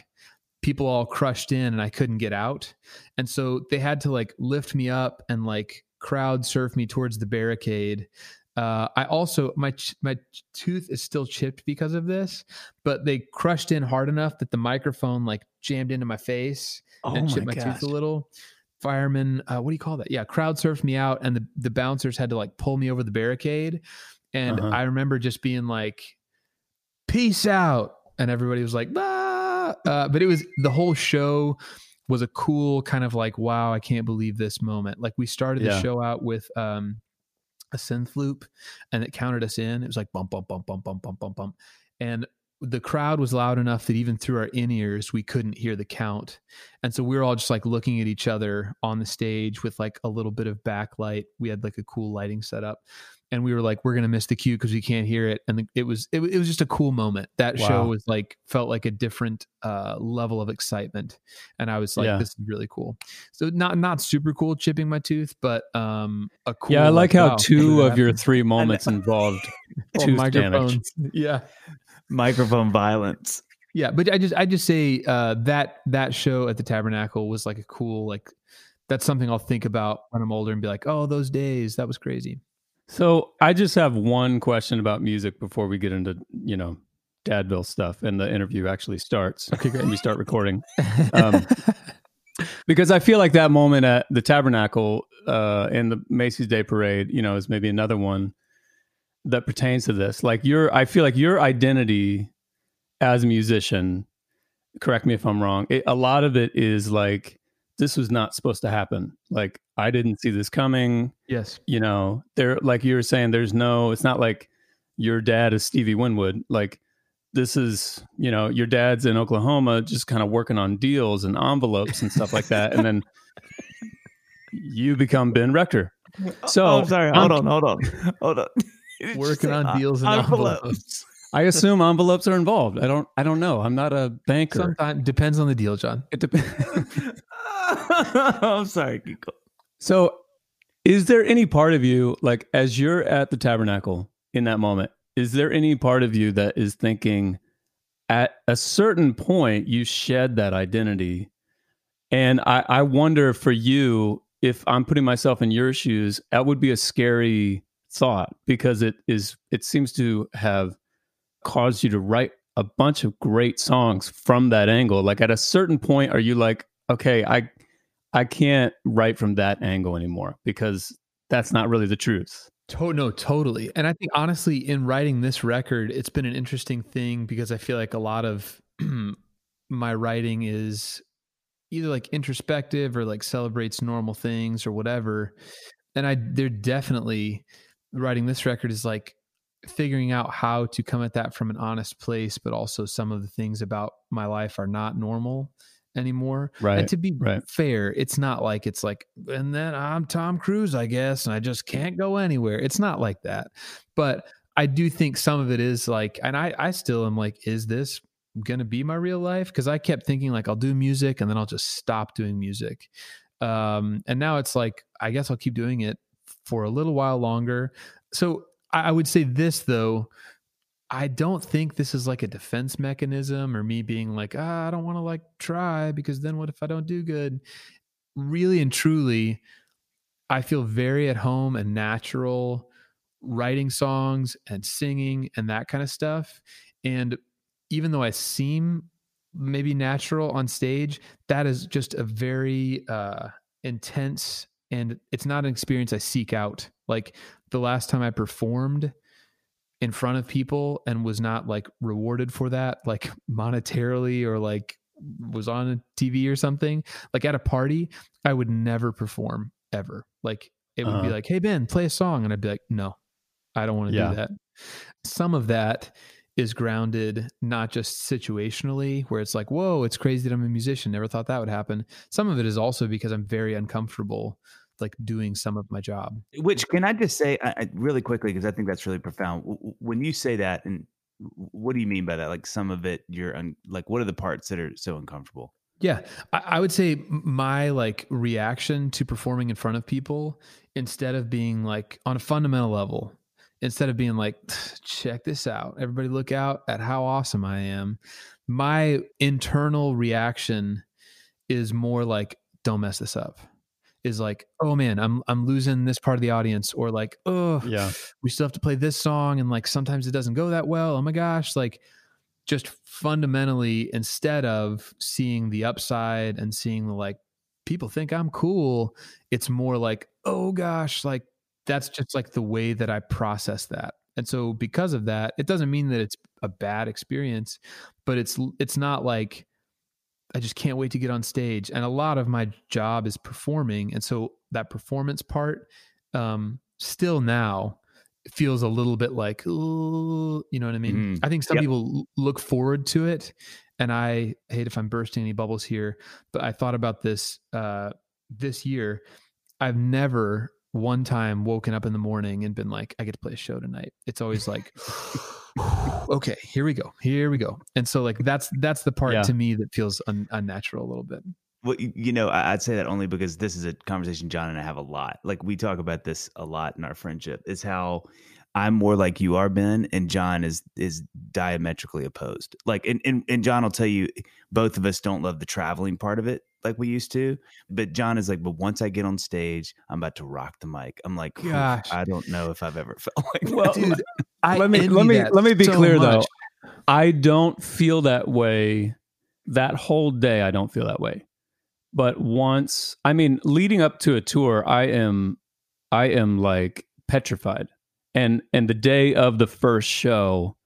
People all crushed in and I couldn't get out. And so they had to like lift me up and like crowd surf me towards the barricade. Uh, I also, my, ch- my tooth is still chipped because of this, but they crushed in hard enough that the microphone like jammed into my face oh and chipped my, my tooth a little. Firemen, uh, what do you call that? Yeah. Crowd surfed me out and the, the bouncers had to like pull me over the barricade. And uh-huh. I remember just being like, peace out. And everybody was like, ah. Uh, but it was, the whole show was a cool kind of like, wow, I can't believe this moment. Like we started yeah. the show out with um, a synth loop and it counted us in. It was like bump, bump, bump, bump, bump, bump, bump, bump. And the crowd was loud enough that even through our in-ears, we couldn't hear the count. And so we were all just like looking at each other on the stage with like a little bit of backlight. We had like a cool lighting setup. And we were like, we're going to miss the cue because we can't hear it. And it was, it, it was just a cool moment. That wow. show was like, felt like a different uh, level of excitement. And I was like, yeah. this is really cool. So not, not super cool chipping my tooth, but um, a cool. Yeah. I like, like how wow, two of your three moments involved tooth damage. Yeah. Microphone violence. Yeah. But I just, I just say uh, that, that show at the Tabernacle was like a cool, like that's something I'll think about when I'm older and be like, oh, those days, that was crazy. So I just have one question about music before we get into, you know, Dadville stuff and the interview actually starts. Okay, great. And we start recording. Um, Because I feel like that moment at the Tabernacle uh, and the Macy's Day Parade, you know, is maybe another one that pertains to this. Like your, I feel like your identity as a musician, correct me if I'm wrong, it, a lot of it is like, this was not supposed to happen. Like, I didn't see this coming. Yes. You know, there, like you were saying, there's no, it's not like your dad is Stevie Winwood. Like, this is, you know, your dad's in Oklahoma just kind of working on deals and envelopes and stuff like that. And then you become Ben Rector. So oh, I'm sorry. Hold I'm, on, hold on, hold on. Working on uh, deals and envelopes. envelopes. I assume envelopes are involved. I don't, I don't know. I'm not a banker. Sometimes depends on the deal, John. It depends. I'm sorry. So is there any part of you, like as you're at the Tabernacle in that moment, is there any part of you that is thinking at a certain point you shed that identity? And I, I wonder for you, if I'm putting myself in your shoes, that would be a scary thought, because it is, it seems to have caused you to write a bunch of great songs from that angle. Like at a certain point, are you like, okay, I I can't write from that angle anymore because that's not really the truth? To- no, totally. And I think honestly, in writing this record, it's been an interesting thing because I feel like a lot of my writing is either like introspective or like celebrates normal things or whatever. And I, they're definitely, writing this record is like figuring out how to come at that from an honest place, but also some of the things about my life are not normal anymore. Right. And to be right. fair, it's not like it's like, and then I'm Tom Cruise, I guess, and I just can't go anywhere. It's not like that. But I do think some of it is like, and I, I still am like, is this going to be my real life? Because I kept thinking like, I'll do music and then I'll just stop doing music. Um, and now it's like, I guess I'll keep doing it for a little while longer. So I, I would say this though, I don't think this is like a defense mechanism or me being like, ah, I don't want to like try because then what if I don't do good? Really and truly, I feel very at home and natural writing songs and singing and that kind of stuff. And even though I seem maybe natural on stage, that is just a very uh, intense, and it's not an experience I seek out. Like the last time I performed in front of people and was not like rewarded for that, like monetarily, or like was on T V or something, like at a party, I would never perform ever. Like it would uh, be like, hey Ben, play a song. And I'd be like, no, I don't want to yeah. do that. Some of that is grounded, not just situationally where it's like, whoa, it's crazy that I'm a musician. Never thought that would happen. Some of it is also because I'm very uncomfortable like doing some of my job. Which, can I just say I, really quickly, because I think that's really profound. When you say that, and what do you mean by that? Like some of it, you're un, like, what are the parts that are so uncomfortable? Yeah, I, I would say my like reaction to performing in front of people, instead of being like on a fundamental level, instead of being like, check this out, everybody look out at how awesome I am. My internal reaction is more like, don't mess this up. Is like, oh man, I'm I'm losing this part of the audience, or like, oh, yeah, we still have to play this song, and like sometimes it doesn't go that well. Oh my gosh, like just fundamentally, instead of seeing the upside and seeing the like, people think I'm cool, it's more like, oh gosh, like that's just like the way that I process that. And so because of that, it doesn't mean that it's a bad experience, but it's it's not like I just can't wait to get on stage. And a lot of my job is performing. And so that performance part um, still now feels a little bit like, ooh, you know what I mean? Mm, I think some yep. people look forward to it. And I hate if I'm bursting any bubbles here, but I thought about this uh, this year. I've never one time woken up in the morning and been like, I get to play a show tonight. It's always like, okay, here we go. Here we go. And so like, that's, that's the part yeah. to me that feels un- unnatural a little bit. Well, you know, I'd say that only because this is a conversation John and I have a lot. Like we talk about this a lot in our friendship, is how I'm more like you are, Ben, and John is, is diametrically opposed. Like, and, and, and John will tell you, both of us don't love the traveling part of it like we used to, but John is like, but once I get on stage, I'm about to rock the mic. I'm like, gosh, I don't know if I've ever felt like that. Well, dude, I let me let me let me be so clear much. though. I don't feel that way. That whole day, I don't feel that way. But once, I mean, leading up to a tour, I am, I am like petrified. And, and the day of the first show,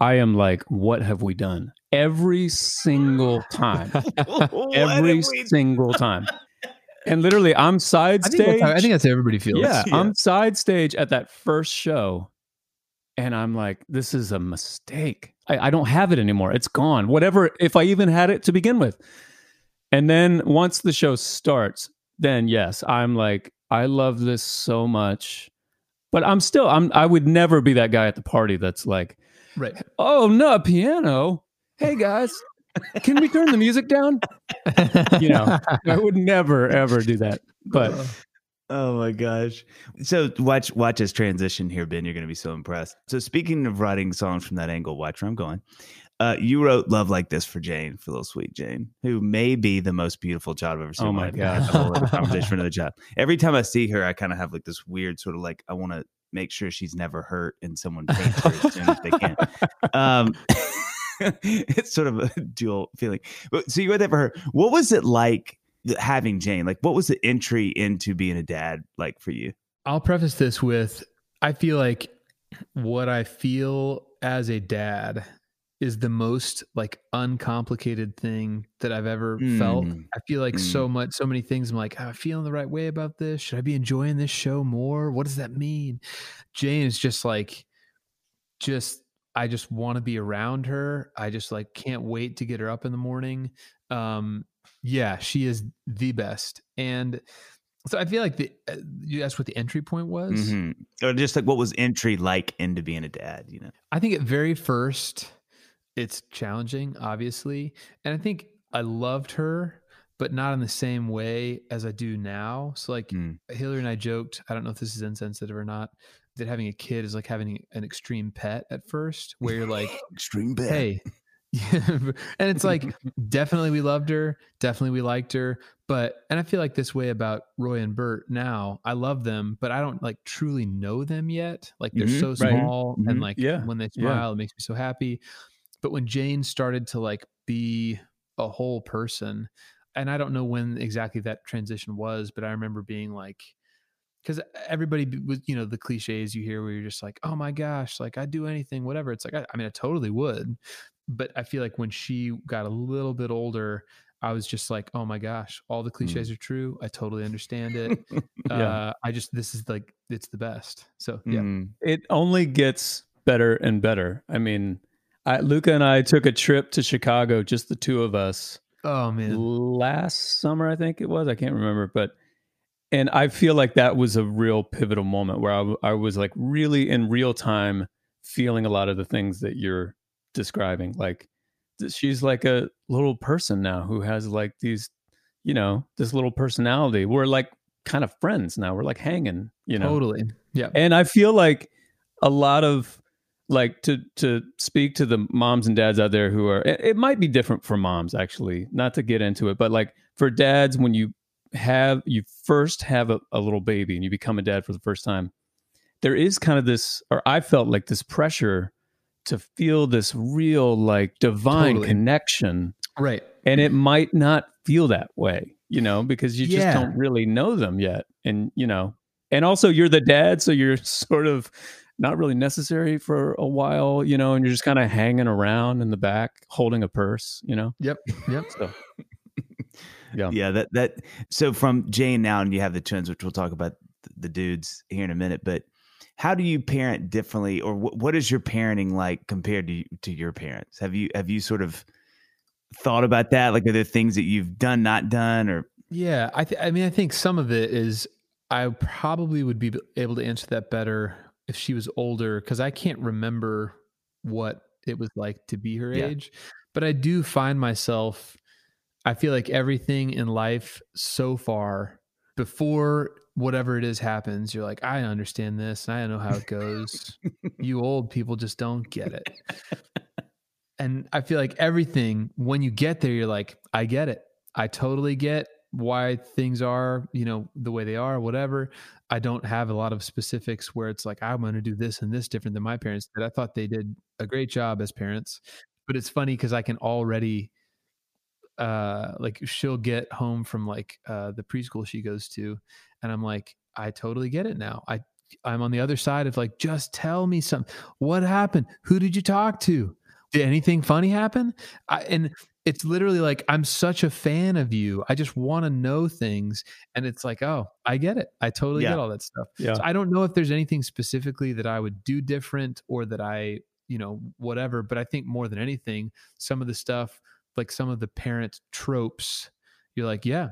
I am like, what have we done? Every single time, every single time. And literally I'm side stage. I think that's, I think that's how everybody feels. Yeah, yeah. I'm side stage at that first show. And I'm like, this is a mistake. I, I don't have it anymore. It's gone. Whatever, if I even had it to begin with. And then once the show starts, then yes, I'm like, I love this so much. But I'm still, I'm, I would never be that guy at the party that's like, right. Oh, no, piano. Hey, guys, can we turn the music down? You know, I would never, ever do that. But oh, my gosh. So watch watch us transition here, Ben. You're going to be so impressed. So speaking of writing songs from that angle, watch where I'm going. Uh, you wrote Love Like This for Jane, for little sweet Jane, who may be the most beautiful child I've ever seen. Oh, my God. Conversation for another child. Every time I see her, I kind of have like this weird sort of like, I want to make sure she's never hurt and someone paints her as soon as they can. Um, it's sort of a dual feeling. But, so you wrote that for her. What was it like having Jane? Like, what was the entry into being a dad like for you? I'll preface this with, I feel like what I feel as a dad is the most like uncomplicated thing that I've ever mm. felt. I feel like mm. so much, so many things I'm like, am I feeling the right way about this? Should I be enjoying this show more? What does that mean? Jane is just like, just, I just want to be around her. I just like, can't wait to get her up in the morning. Um, yeah, she is the best. And so I feel like the, uh, you asked what the entry point was. Mm-hmm. Or just like, what was entry like into being a dad? You know, I think at very first, it's challenging, obviously. And I think I loved her, but not in the same way as I do now. So like mm. Hillary and I joked, I don't know if this is insensitive or not, that having a kid is like having an extreme pet at first, where you're like, extreme pet. Hey. And it's like, definitely we loved her. Definitely we liked her. But, and I feel like this way about Roy and Bert now, I love them, but I don't like truly know them yet. Like they're mm-hmm, so small. Right. Mm-hmm. And like yeah. when they smile, yeah. it makes me so happy. But when Jane started to like be a whole person, and I don't know when exactly that transition was, but I remember being like, because everybody was, you know, the cliches you hear where you're just like, oh my gosh, like I'd do anything, whatever. It's like, I, I mean, I totally would. But I feel like when she got a little bit older, I was just like, oh my gosh, all the cliches mm. are true. I totally understand it. yeah. uh, I just, this is like, it's the best. So yeah, mm. it only gets better and better. I mean, I, Luca and I took a trip to Chicago, just the two of us. Oh man! Last summer, I think it was. I can't remember, but and I feel like that was a real pivotal moment where I, I was like really in real time feeling a lot of the things that you're describing. Like she's like a little person now who has like these, you know, this little personality. We're like kind of friends now. We're like hanging, you know. Totally. Yeah. And I feel like a lot of. Like to to speak to the moms and dads out there who are, it might be different for moms actually, not to get into it, but like for dads, when you have, you first have a, a little baby and you become a dad for the first time, there is kind of this, or I felt like this pressure to feel this real like divine totally. Connection. Right. And it might not feel that way, you know, because you yeah. just don't really know them yet. And, you know, and also you're the dad. So you're sort of, not really necessary for a while, you know, and you're just kind of hanging around in the back holding a purse, you know? Yep. Yep. So, yeah. Yeah. That, that, so from Jane now, and you have the twins, which we'll talk about the dudes here in a minute, but how do you parent differently or wh- what is your parenting like compared to, to your parents? Have you, have you sort of thought about that? Like, are there things that you've done, not done or? Yeah. I th- I mean, I think some of it is I probably would be able to answer that better if she was older, because I can't remember what it was like to be her yeah. age, but I do find myself, I feel like everything in life so far before whatever it is happens, you're like, I understand this and I know how it goes. You old people just don't get it. And I feel like everything, when you get there, you're like, I get it. I totally get why things are, you know, the way they are, whatever. I don't have a lot of specifics where it's like, I'm going to do this and this different than my parents did. I thought they did a great job as parents, but it's funny because I can already uh, like she'll get home from like uh, the preschool she goes to, and I'm like, I totally get it now. I I'm on the other side of like, just tell me something. What happened? Who did you talk to? Did anything funny happen? I, and it's literally like, I'm such a fan of you. I just want to know things. And it's like, oh, I get it. I totally yeah. get all that stuff. Yeah. So I don't know if there's anything specifically that I would do different or that I, you know, whatever. But I think more than anything, some of the stuff, like some of the parent tropes, you're like, yeah,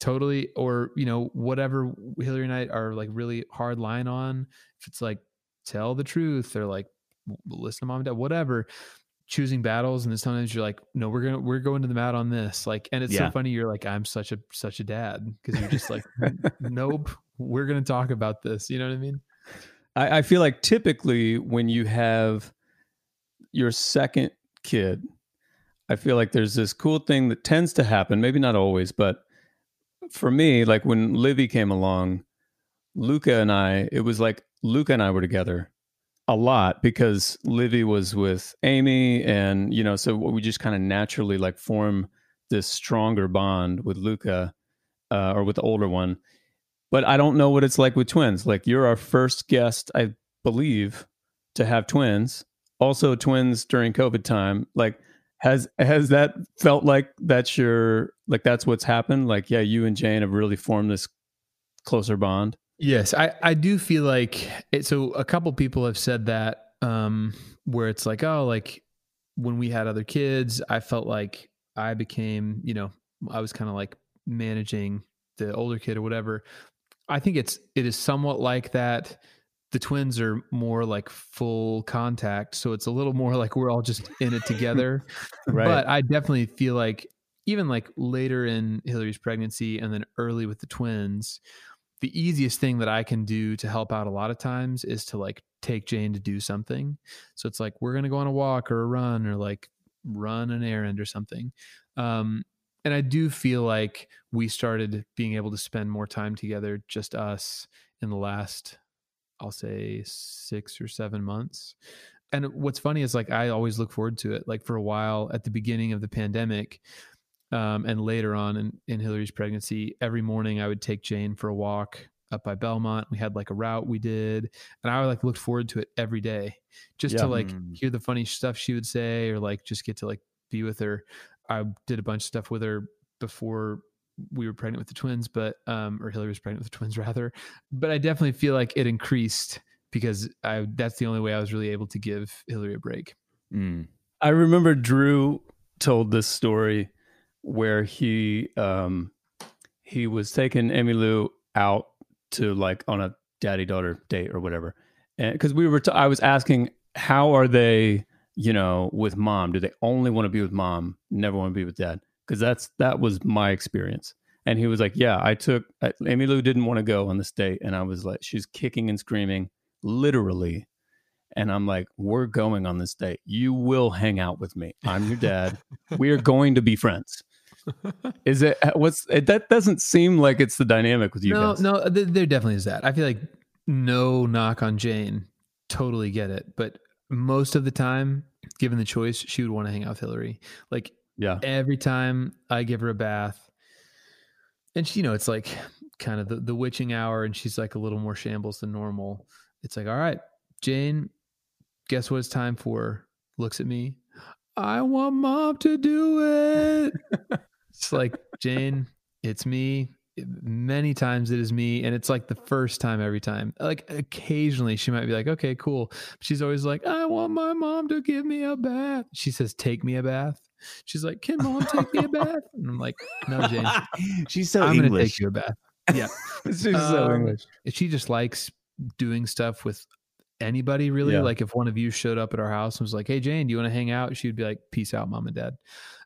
totally. Or, you know, whatever Hillary and I are like really hard line on, if it's like, tell the truth or like, listen to mom and dad, whatever. Choosing battles, and then sometimes you're like, no, we're gonna we're going to the mat on this, like, and it's yeah. so funny. You're like, I'm such a such a dad, because you're just like, nope, we're gonna talk about this. You know what I mean? I, I feel like typically when you have your second kid, I feel like there's this cool thing that tends to happen. Maybe not always, but for me, like when Livvy came along, Luca and I, it was like Luca and I were together a lot, because Livvy was with Amy, and you know, so we just kind of naturally like form this stronger bond with Luca, uh, or with the older one. But I don't know what it's like with twins. Like, you're our first guest, I believe, to have twins. Also, twins during COVID time. Like, has has that felt like that's your like that's what's happened? Like, yeah, you and Jane have really formed this closer bond. Yes, I, I do feel like it. So a couple people have said that, um, where it's like, oh, like when we had other kids, I felt like I became, you know, I was kind of like managing the older kid or whatever. I think it's, it is somewhat like that. The twins are more like full contact. So it's a little more like we're all just in it together. Right. But I definitely feel like even like later in Hillary's pregnancy and then early with the twins, the easiest thing that I can do to help out a lot of times is to like take Jane to do something. So it's like, we're going to go on a walk or a run or like run an errand or something. Um, and I do feel like we started being able to spend more time together, just us, in the last, I'll say six or seven months. And what's funny is like, I always look forward to it. Like for a while at the beginning of the pandemic, Um, and later on in, in Hillary's pregnancy, every morning I would take Jane for a walk up by Belmont. We had like a route we did, and I would like look forward to it every day, just yeah. to like hear the funny stuff she would say, or like just get to like be with her. I did a bunch of stuff with her before we were pregnant with the twins, but, um, or Hillary was pregnant with the twins rather, but I definitely feel like it increased because I, that's the only way I was really able to give Hillary a break. Mm. I remember Drew told this story where he um he was taking Emmy Lou out to like on a daddy-daughter date or whatever, and because we were t- I was asking, how are they, you know, with mom? Do they only want to be with mom, never want to be with dad? Because that's that was my experience. And he was like, yeah, I took I, Emmy Lou didn't want to go on this date, and I was like, she's kicking and screaming literally, and I'm like, we're going on this date, you will hang out with me, I'm your dad, we are going to be friends. Is it what's it, that doesn't seem like it's the dynamic with you no, guys. No, th- there definitely is that. I feel like, no knock on Jane, totally get it. But most of the time, given the choice, she would want to hang out with Hillary. Like, yeah, every time I give her a bath, and she, you know, it's like kind of the, the witching hour, and she's like a little more shambles than normal. It's like, all right, Jane, guess what it's time for? Looks at me. I want mom to do it. It's like, Jane, it's me. Many times it is me. And it's like the first time every time. Like occasionally she might be like, okay, cool. She's always like, I want my mom to give me a bath. She says, take me a bath. She's like, can mom take me a bath? And I'm like, no, Jane. She's so I'm English. I'm going to take you a bath. Yeah. She's um, so English. She just likes doing stuff with anybody, really. Yeah. Like if one of you showed up at our house and was like, hey Jane, do you want to hang out? She would be like, peace out, mom and dad.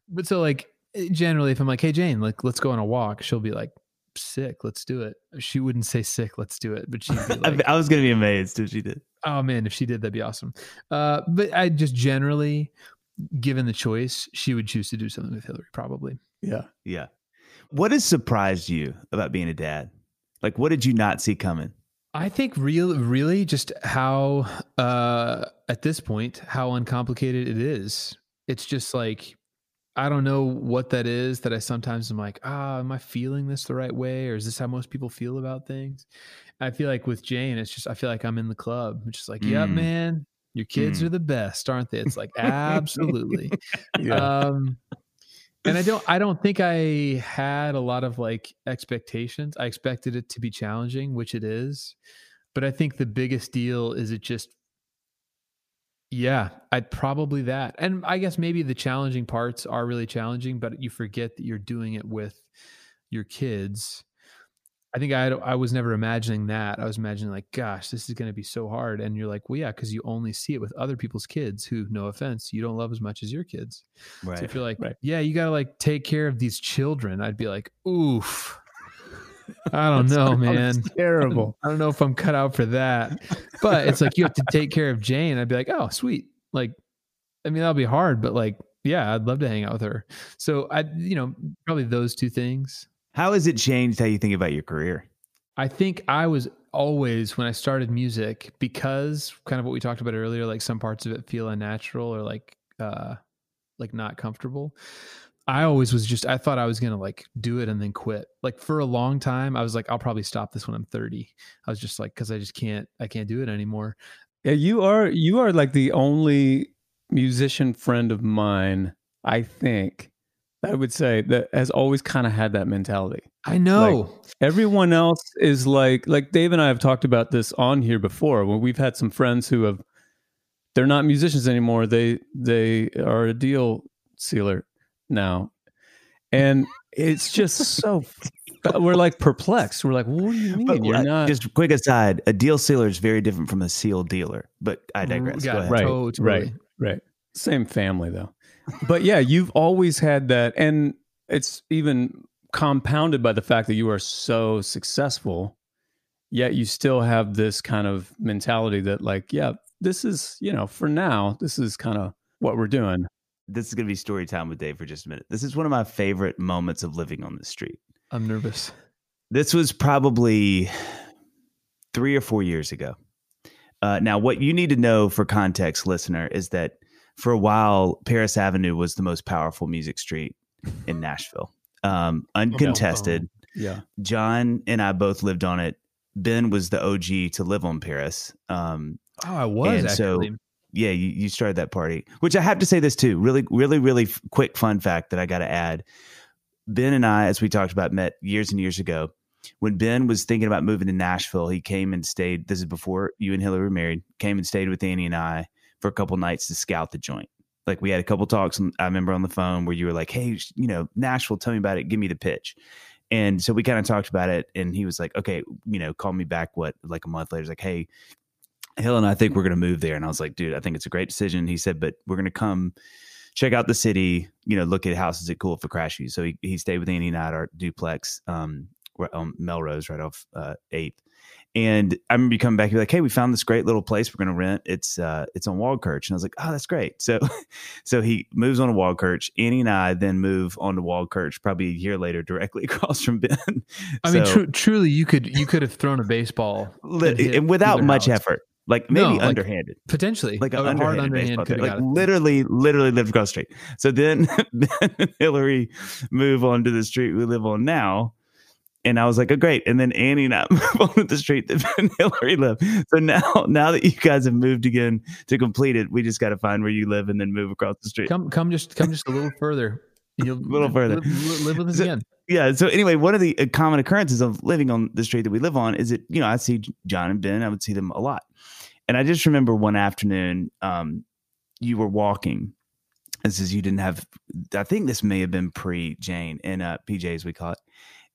But so like generally if I'm like, hey Jane, like let's go on a walk, she'll be like, sick, let's do it. She wouldn't say sick, let's do it, but she'd be like, I was gonna be amazed if she did. Oh man, if she did, that'd be awesome. Uh but I just generally, given the choice, she would choose to do something with Hillary probably. Yeah. Yeah. What has surprised you about being a dad? Like what did you not see coming? I think real, really just how, uh, at this point, how uncomplicated it is. It's just like, I don't know what that is that I sometimes am like, ah, am I feeling this the right way? Or is this how most people feel about things? I feel like with Jane, it's just, I feel like I'm in the club. It's just like, mm. yep, man, your kids mm. are the best, aren't they? It's like, absolutely. yeah. Um, and I don't, I don't think I had a lot of like expectations. I expected it to be challenging, which it is, but I think the biggest deal is it just, yeah, I'd probably that. And I guess maybe the challenging parts are really challenging, but you forget that you're doing it with your kids. I think I I was never imagining that. I was imagining like, gosh, this is going to be so hard. And you're like, well, yeah, because you only see it with other people's kids who, no offense, you don't love as much as your kids. Right. So if you're like, right. yeah, you got to like take care of these children, I'd be like, oof. I don't that's know, man. Terrible. I don't know if I'm cut out for that, but it's like, you have to take care of Jane. I'd be like, oh, sweet. Like, I mean, that'll be hard, but like, yeah, I'd love to hang out with her. So I, you know, probably those two things. How has it changed how you think about your career? I think I was always, when I started music, because kind of what we talked about earlier, like some parts of it feel unnatural or like, uh, like not comfortable. I always was just, I thought I was going to like do it and then quit. Like for a long time, I was like, I'll probably stop this when I'm thirty. I was just like, cause I just can't, I can't do it anymore. Yeah, you are, you are like the only musician friend of mine, I think, I would say, that has always kind of had that mentality. I know. Like, everyone else is like, like Dave and I have talked about this on here before, when we've had some friends who have, they're not musicians anymore. They, they are a deal sealer now, and it's just so we're like perplexed. We're like, what do you mean? But you're not... Just quick aside, a deal sealer is very different from a seal dealer, but I digress. Yeah, go ahead. Right, totally. right, right. Same family though. But yeah, you've always had that, and it's even compounded by the fact that you are so successful, yet you still have this kind of mentality that like, yeah, this is, you know, for now, this is kind of what we're doing. This is going to be story time with Dave for just a minute. This is one of my favorite moments of living on the street. I'm nervous. This was probably three or four years ago. Uh, now, what you need to know for context, listener, is that for a while, Paris Avenue was the most powerful music street in Nashville. Um, uncontested. Yeah. Um, yeah. John and I both lived on it. Ben was the O G to live on Paris. Um, oh, I was actually. So, yeah, you, you started that party, which I have to say this too. Really, really, really f- quick fun fact that I got to add. Ben and I, as we talked about, met years and years ago. When Ben was thinking about moving to Nashville, he came and stayed. This is before you and Hillary were married. Came and stayed with Annie and I for a couple nights to scout the joint. Like we had a couple talks. I remember on the phone where you were like, hey, you know, Nashville, tell me about it. Give me the pitch. And so we kind of talked about it. And he was like, okay, you know, call me back. What, like a month later, he's like, hey, Hill and I think we're going to move there. And I was like, dude, I think it's a great decision. He said, but we're going to come check out the city, you know, look at houses. It's cool if we crash you. So he, he stayed with Annie and I at our duplex um, on Melrose right off uh, eighth. And I remember you coming back, you're like, hey, we found this great little place we're going to rent. It's uh, it's on Waldkirch. And I was like, oh, that's great. So so he moves on to Waldkirch. Annie and I then move on to Waldkirch probably a year later, directly across from Ben. I so, mean, tr- truly, you could you could have thrown a baseball. Lit- and without much house. effort. Like maybe no, like underhanded. Potentially. Like an underhanded, underhanded baseball. Like literally, literally lived across the street. So then Ben and Hillary move on to the street we live on now. And I was like, oh, great. And then Annie and I move on to the street that Ben and Hillary live. So now now that you guys have moved again to complete it, we just got to find where you live and then move across the street. Come come just come just a little further. You'll, a little further. Live, live with us so, again. Yeah. So anyway, one of the common occurrences of living on the street that we live on is that, you know, I see John and Ben. I would see them a lot. And I just remember one afternoon um, you were walking. This is you didn't have I think this may have been pre-Jane and uh, P J as we call it.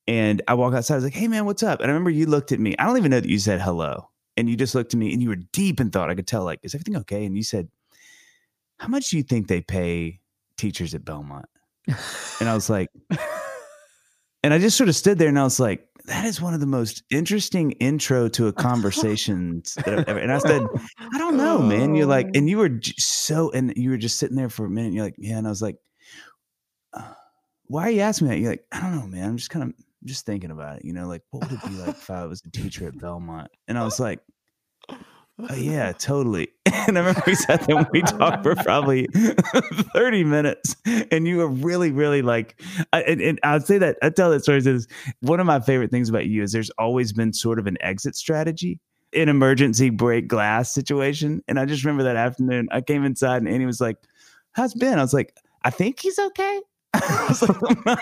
And I walk outside. I was like, hey, man, what's up? And I remember you looked at me. I don't even know that you said hello. And you just looked at me and you were deep in thought. I could tell, like, is everything okay? And you said, how much do you think they pay teachers at Belmont? And I was like, and I just sort of stood there and I was like, that is one of the most interesting intro to a conversation that I've ever. And I said, I don't know, man. You're like, and you were so, and you were just sitting there for a minute. And you're like, yeah. And I was like, uh, why are you asking me that? You're like, I don't know, man. I'm just kind of just thinking about it. You know, like what would it be like if I was a teacher at Belmont? And I was like, Oh, yeah, totally. And I remember we sat there and we talked for probably thirty minutes. And you were really, really like, I, and, and I'll say that, I tell that story to this. One of my favorite things about you is there's always been sort of an exit strategy, an emergency break glass situation. And I just remember that afternoon, I came inside and Annie was like, how's Ben? I was like, I think he's okay. I was like,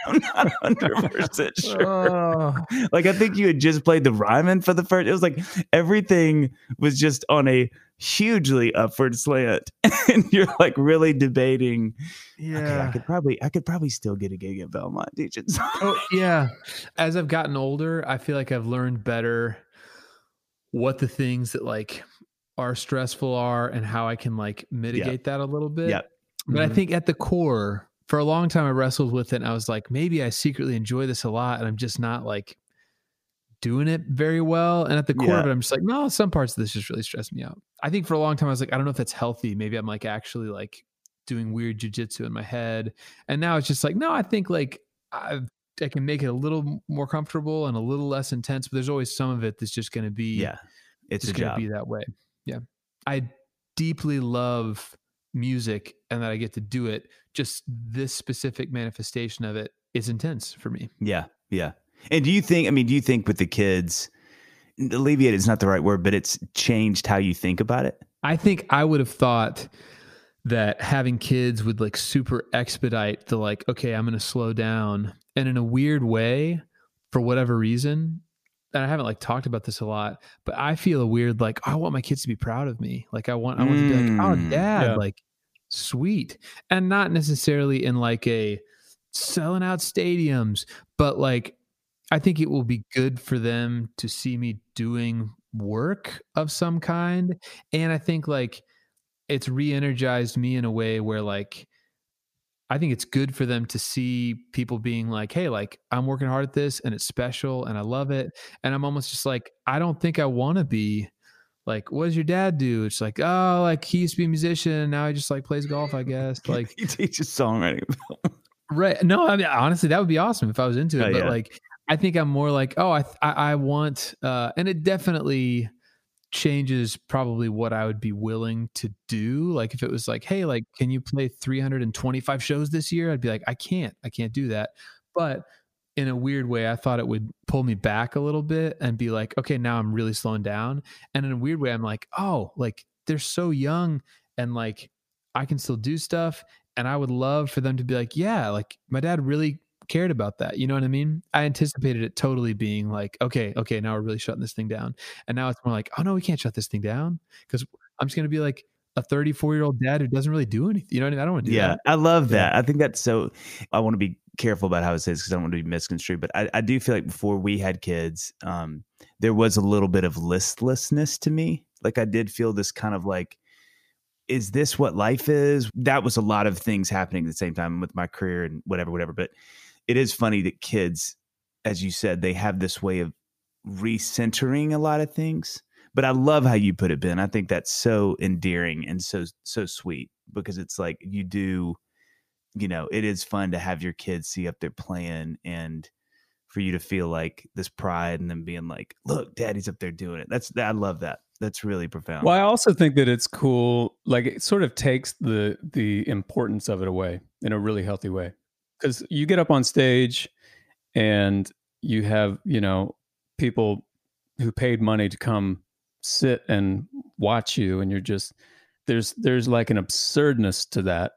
I'm not one hundred percent sure. Oh. Like, I think you had just played the Ryman for the first. It was like everything was just on a hugely upward slant, and you're like really debating. Yeah, okay, I could probably, I could probably still get a gig at Belmont teaching. Oh yeah. As I've gotten older, I feel like I've learned better what the things that like are stressful are, and how I can like mitigate yep. that a little bit. Yep. But mm-hmm. I think at the core. For a long time, I wrestled with it, and I was like, maybe I secretly enjoy this a lot, and I'm just not like doing it very well. And at the core yeah. of it, I'm just like, no, some parts of this just really stress me out. I think for a long time, I was like, I don't know if that's healthy. Maybe I'm like actually like doing weird jujitsu in my head. And now it's just like, no, I think like I've, I can make it a little more comfortable and a little less intense, but there's always some of it that's just going to be, yeah, it's just going to be that way. Yeah. I deeply love music and that I get to do it. Just this specific manifestation of it is intense for me. Yeah. Yeah. And do you think, I mean, do you think with the kids, alleviate is not the right word, but it's changed how you think about it? I think I would have thought that having kids would like super expedite the like, okay, I'm going to slow down. And in a weird way, for whatever reason, and I haven't like talked about this a lot, but I feel a weird, like, oh, I want my kids to be proud of me. Like I want, I want mm, to be like, oh, dad, yeah. like sweet. And not necessarily in like a selling out stadiums, but like, I think it will be good for them to see me doing work of some kind. And I think like it's re-energized me in a way where like, I think it's good for them to see people being like, hey, like I'm working hard at this and it's special and I love it. And I'm almost just like, I don't think I want to be like, what does your dad do? It's like, oh, like he used to be a musician. And now he just like plays golf, I guess. Like he teaches songwriting. Right. No, I mean, honestly, that would be awesome if I was into it. Oh, but yeah. like, I think I'm more like, oh, I, I, I want, uh, and it definitely changes probably what I would be willing to do. Like if it was like, hey, like, can you play three hundred twenty-five shows this year? I'd be like, I can't, I can't do that. But in a weird way, I thought it would pull me back a little bit and be like, okay, now I'm really slowing down. And in a weird way, I'm like, oh, like they're so young and like, I can still do stuff. And I would love for them to be like, yeah, like my dad really cared about that. You know what I mean? I anticipated it totally being like, okay, okay, now we're really shutting this thing down. And now it's more like, oh no, we can't shut this thing down. Cause I'm just going to be like a thirty-four year old dad who doesn't really do anything. You know what I mean? I don't want to do yeah, that. Yeah. I love that. I think that's so, I want to be careful about how it says, cause I don't want to be misconstrued, but I, I do feel like before we had kids, um, there was a little bit of listlessness to me. Like I did feel this kind of like, is this what life is? That was a lot of things happening at the same time with my career and whatever, whatever. But it is funny that kids, as you said, they have this way of recentering a lot of things. But I love how you put it, Ben. I think that's so endearing and so, so sweet because it's like you do, you know, it is fun to have your kids see up their plan and for you to feel like this pride and them being like, look, daddy's up there doing it. That's, I love that. That's really profound. Well, I also think that it's cool. Like it sort of takes the, the importance of it away in a really healthy way. Because you get up on stage and you have, you know, people who paid money to come sit and watch you. And you're just, there's, there's like an absurdness to that.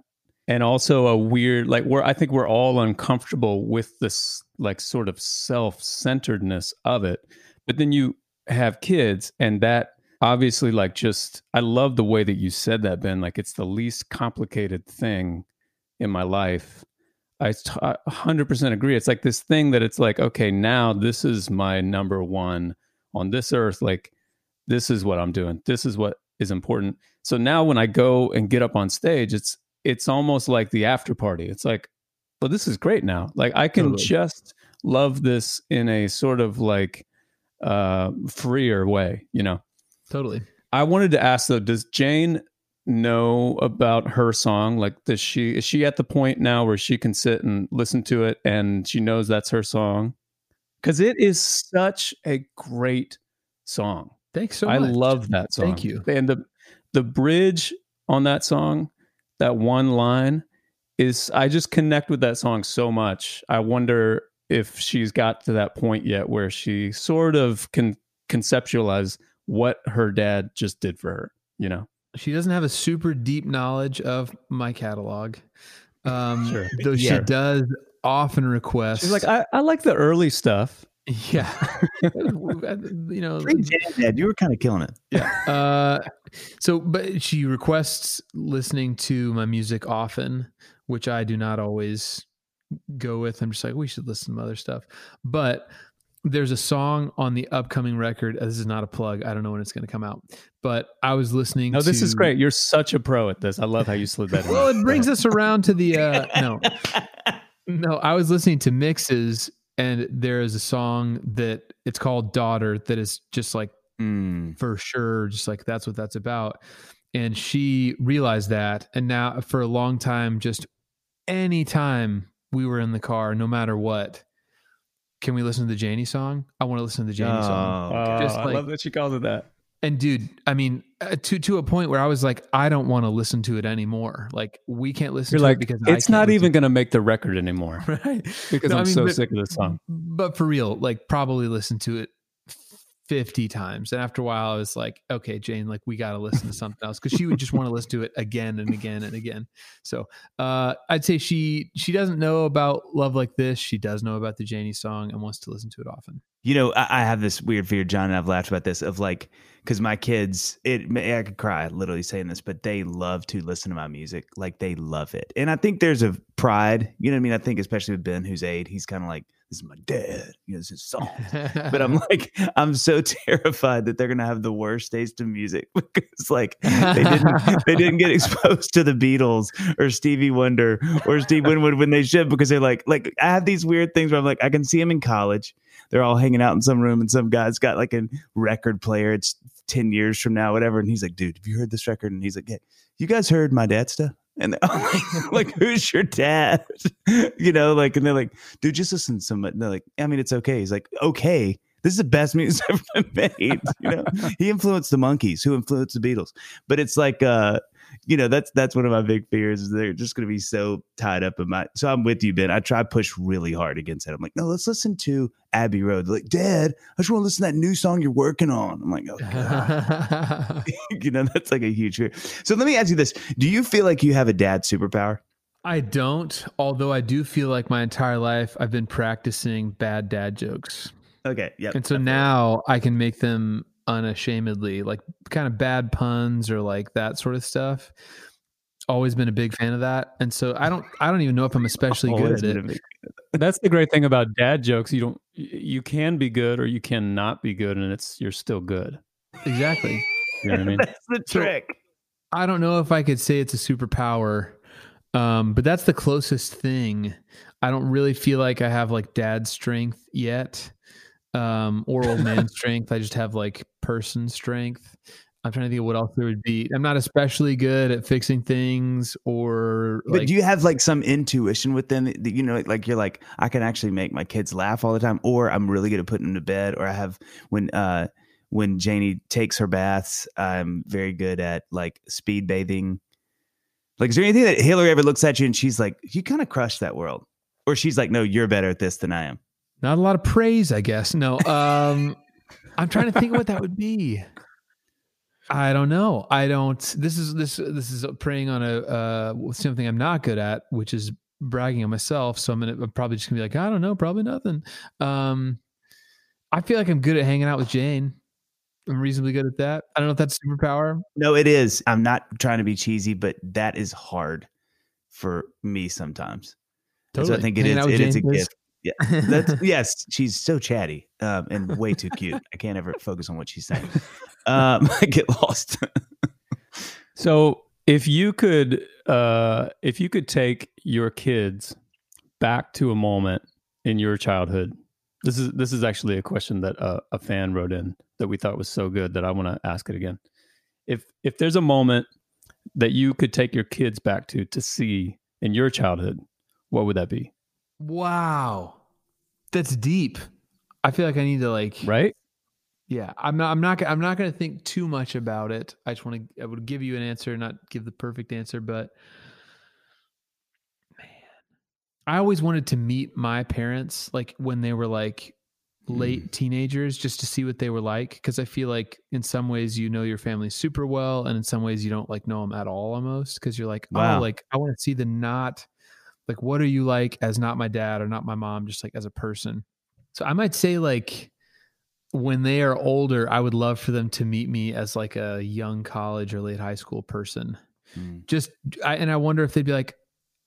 And also a weird, like we're, I think we're all uncomfortable with this like sort of self-centeredness of it. But then you have kids and that obviously like just, I love the way that you said that, Ben, like it's the least complicated thing in my life. I one hundred percent agree. It's like this thing that it's like, okay, now this is my number one on this earth. Like, this is what I'm doing. This is what is important. So now when I go and get up on stage, it's it's almost like the after party. It's like, well, this is great now. Like, I can totally. just love this in a sort of like uh, freer way, you know? Totally. I wanted to ask though, does Jane know about her song? Like, does she is she at the point now where she can sit and listen to it and she knows that's her song? Because it is such a great song. Thanks so I much. I love that song. Thank you. And the the bridge on that song, that one line, is I just connect with that song so much. I wonder if she's got to that point yet where she sort of can conceptualize what her dad just did for her, you know? She doesn't have a super deep knowledge of my catalog. Um, sure. Though yeah. she does often request. She's like, I, I like the early stuff. Yeah. You know, Dad, you were kind of killing it. Yeah. Uh, so, but she requests listening to my music often, which I do not always go with. I'm just like, we should listen to other stuff. But there's a song on the upcoming record. This is not a plug. I don't know when it's going to come out, but I was listening. No, this to... is great. You're such a pro at this. I love how you slid that in. Well, it brings us around to the, uh, no, no, I was listening to mixes, and there is a song that it's called Daughter that is just like, mm. for sure. Just like, that's what that's about. And she realized that. And now for a long time, just anytime we were in the car, no matter what, can we listen to the Janie song? I want to listen to the Janie oh, song. Just like, I love that she called it that. And dude, I mean, uh, to to a point where I was like, I don't want to listen to it anymore. Like, we can't listen You're to like, it because it's I not even going to make the record anymore. Right. Because no, I'm I mean, so but, sick of this song. But for real, like probably listen to it fifty times. And after a while, I was like, okay, Jane, like we got to listen to something else. Because she would just want to listen to it again and again and again. So uh, I'd say she she doesn't know about Love Like This. She does know about the Janie song and wants to listen to it often. You know, I, I have this weird fear, John, and I've laughed about this of like, because my kids, it I could cry literally saying this, but they love to listen to my music. Like they love it. And I think there's a pride, you know what I mean? I think especially with Ben, who's eight, he's kind of like, this is my dad, you know, this is song. But I'm like, I'm so terrified that they're going to have the worst taste in music because like they didn't, they didn't get exposed to the Beatles or Stevie Wonder or Steve Winwood when they should, because they're like, like I have these weird things where I'm like, I can see them in college. They're all hanging out in some room and some guy's got like a record player. It's ten years from now, whatever. And he's like, dude, have you heard this record? And he's like, yeah, you guys heard my dad's stuff? And like, like, who's your dad? You know, like, and they're like, dude, just listen to somebody. And they're like, I mean, it's okay. He's like, okay, this is the best music I've ever made. You know, he influenced the Monkees, who influenced the Beatles. But it's like, uh, you know, that's that's one of my big fears is they're just going to be so tied up in my. So I'm with you, Ben. I try to push really hard against that. I'm like, no, let's listen to Abbey Road. They're like, Dad, I just want to listen to that new song you're working on. I'm like, oh, God. You know, that's like a huge fear. So let me ask you this. Do you feel like you have a dad superpower? I don't, although I do feel like my entire life I've been practicing bad dad jokes. Okay. Yeah. And so definitely. Now I can make them unashamedly, like kind of bad puns or like that sort of stuff. Always been a big fan of that. And so I don't, I don't even know if I'm especially Always good at it. That's the great thing about dad jokes. You don't, you can be good or you cannot be good and it's, you're still good. Exactly. You know what I mean? That's the trick. So, I don't know if I could say it's a superpower, um, but that's the closest thing. I don't really feel like I have like dad strength yet. Um, or old man strength. I just have like person strength. I'm trying to think of what else there would be. I'm not especially good at fixing things or. But like, do you have like some intuition within that, you know, like you're like, I can actually make my kids laugh all the time, or I'm really good at putting them to bed, or I have when, uh, when Janie takes her baths, I'm very good at like speed bathing. Like, is there anything that Hillary ever looks at you and she's like, you kind of crushed that world, or she's like, no, you're better at this than I am? Not a lot of praise, I guess. No, um, I'm trying to think what that would be. I don't know. I don't. This is this this is preying on a uh, something I'm not good at, which is bragging on myself. So I'm gonna I'm probably just gonna be like, I don't know, probably nothing. Um, I feel like I'm good at hanging out with Jane. I'm reasonably good at that. I don't know if that's a superpower. No, it is. I'm not trying to be cheesy, but that is hard for me sometimes. Totally. So I think it hanging is. It Jane is a is- gift. Yeah, that's, yes, she's so chatty um, and way too cute. I can't ever focus on what she's saying. Um, I get lost. So if you could, uh, if you could take your kids back to a moment in your childhood, this is this is actually a question that uh, a fan wrote in that we thought was so good that I want to ask it again. If if there's a moment that you could take your kids back to to see in your childhood, what would that be? Wow. That's deep. I feel like I need to like, right? Yeah, I'm not. I'm not. I'm not going to think too much about it. I just want to. I would give you an answer, not give the perfect answer. But man, I always wanted to meet my parents, like when they were like late mm. teenagers, just to see what they were like. Because I feel like in some ways you know your family super well, and in some ways you don't like know them at all, almost, because you're like, wow. oh, like I want to see the not, like what are you like as not my dad or not my mom, just like as a person. So I might say like, when they are older, I would love for them to meet me as like a young college or late high school person. Mm. Just, I, and I wonder if they'd be like,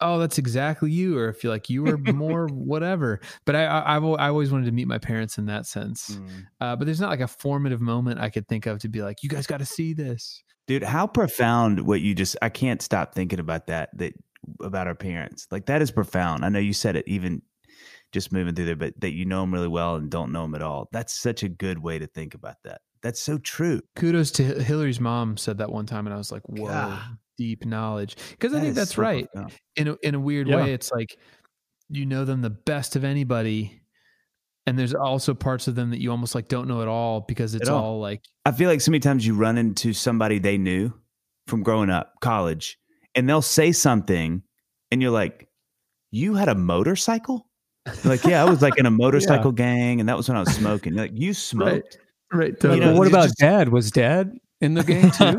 oh, that's exactly you. Or if you're like, you were more whatever. But I, I, I've, I always wanted to meet my parents in that sense. Mm. Uh, but there's not like a formative moment I could think of to be like, you guys got to see this. Dude, how profound what you just, I can't stop thinking about that, that about our parents. Like that is profound. I know you said it even just moving through there, but that you know them really well and don't know them at all. That's such a good way to think about that. That's so true. Kudos to Hillary's mom, said that one time. And I was like, whoa, God. Deep knowledge. Cause that I think that's so right. Profound. In a, in a weird yeah. way. It's like, you know them the best of anybody. And there's also parts of them that you almost like don't know at all because it's all. all like, I feel like so many times you run into somebody they knew from growing up, college, and they'll say something and you're like, you had a motorcycle? Like, yeah, I was like in a motorcycle yeah. gang, and that was when I was smoking. Like, you smoked. Right. right totally. You know, but what about just... dad? Was dad in the gang too?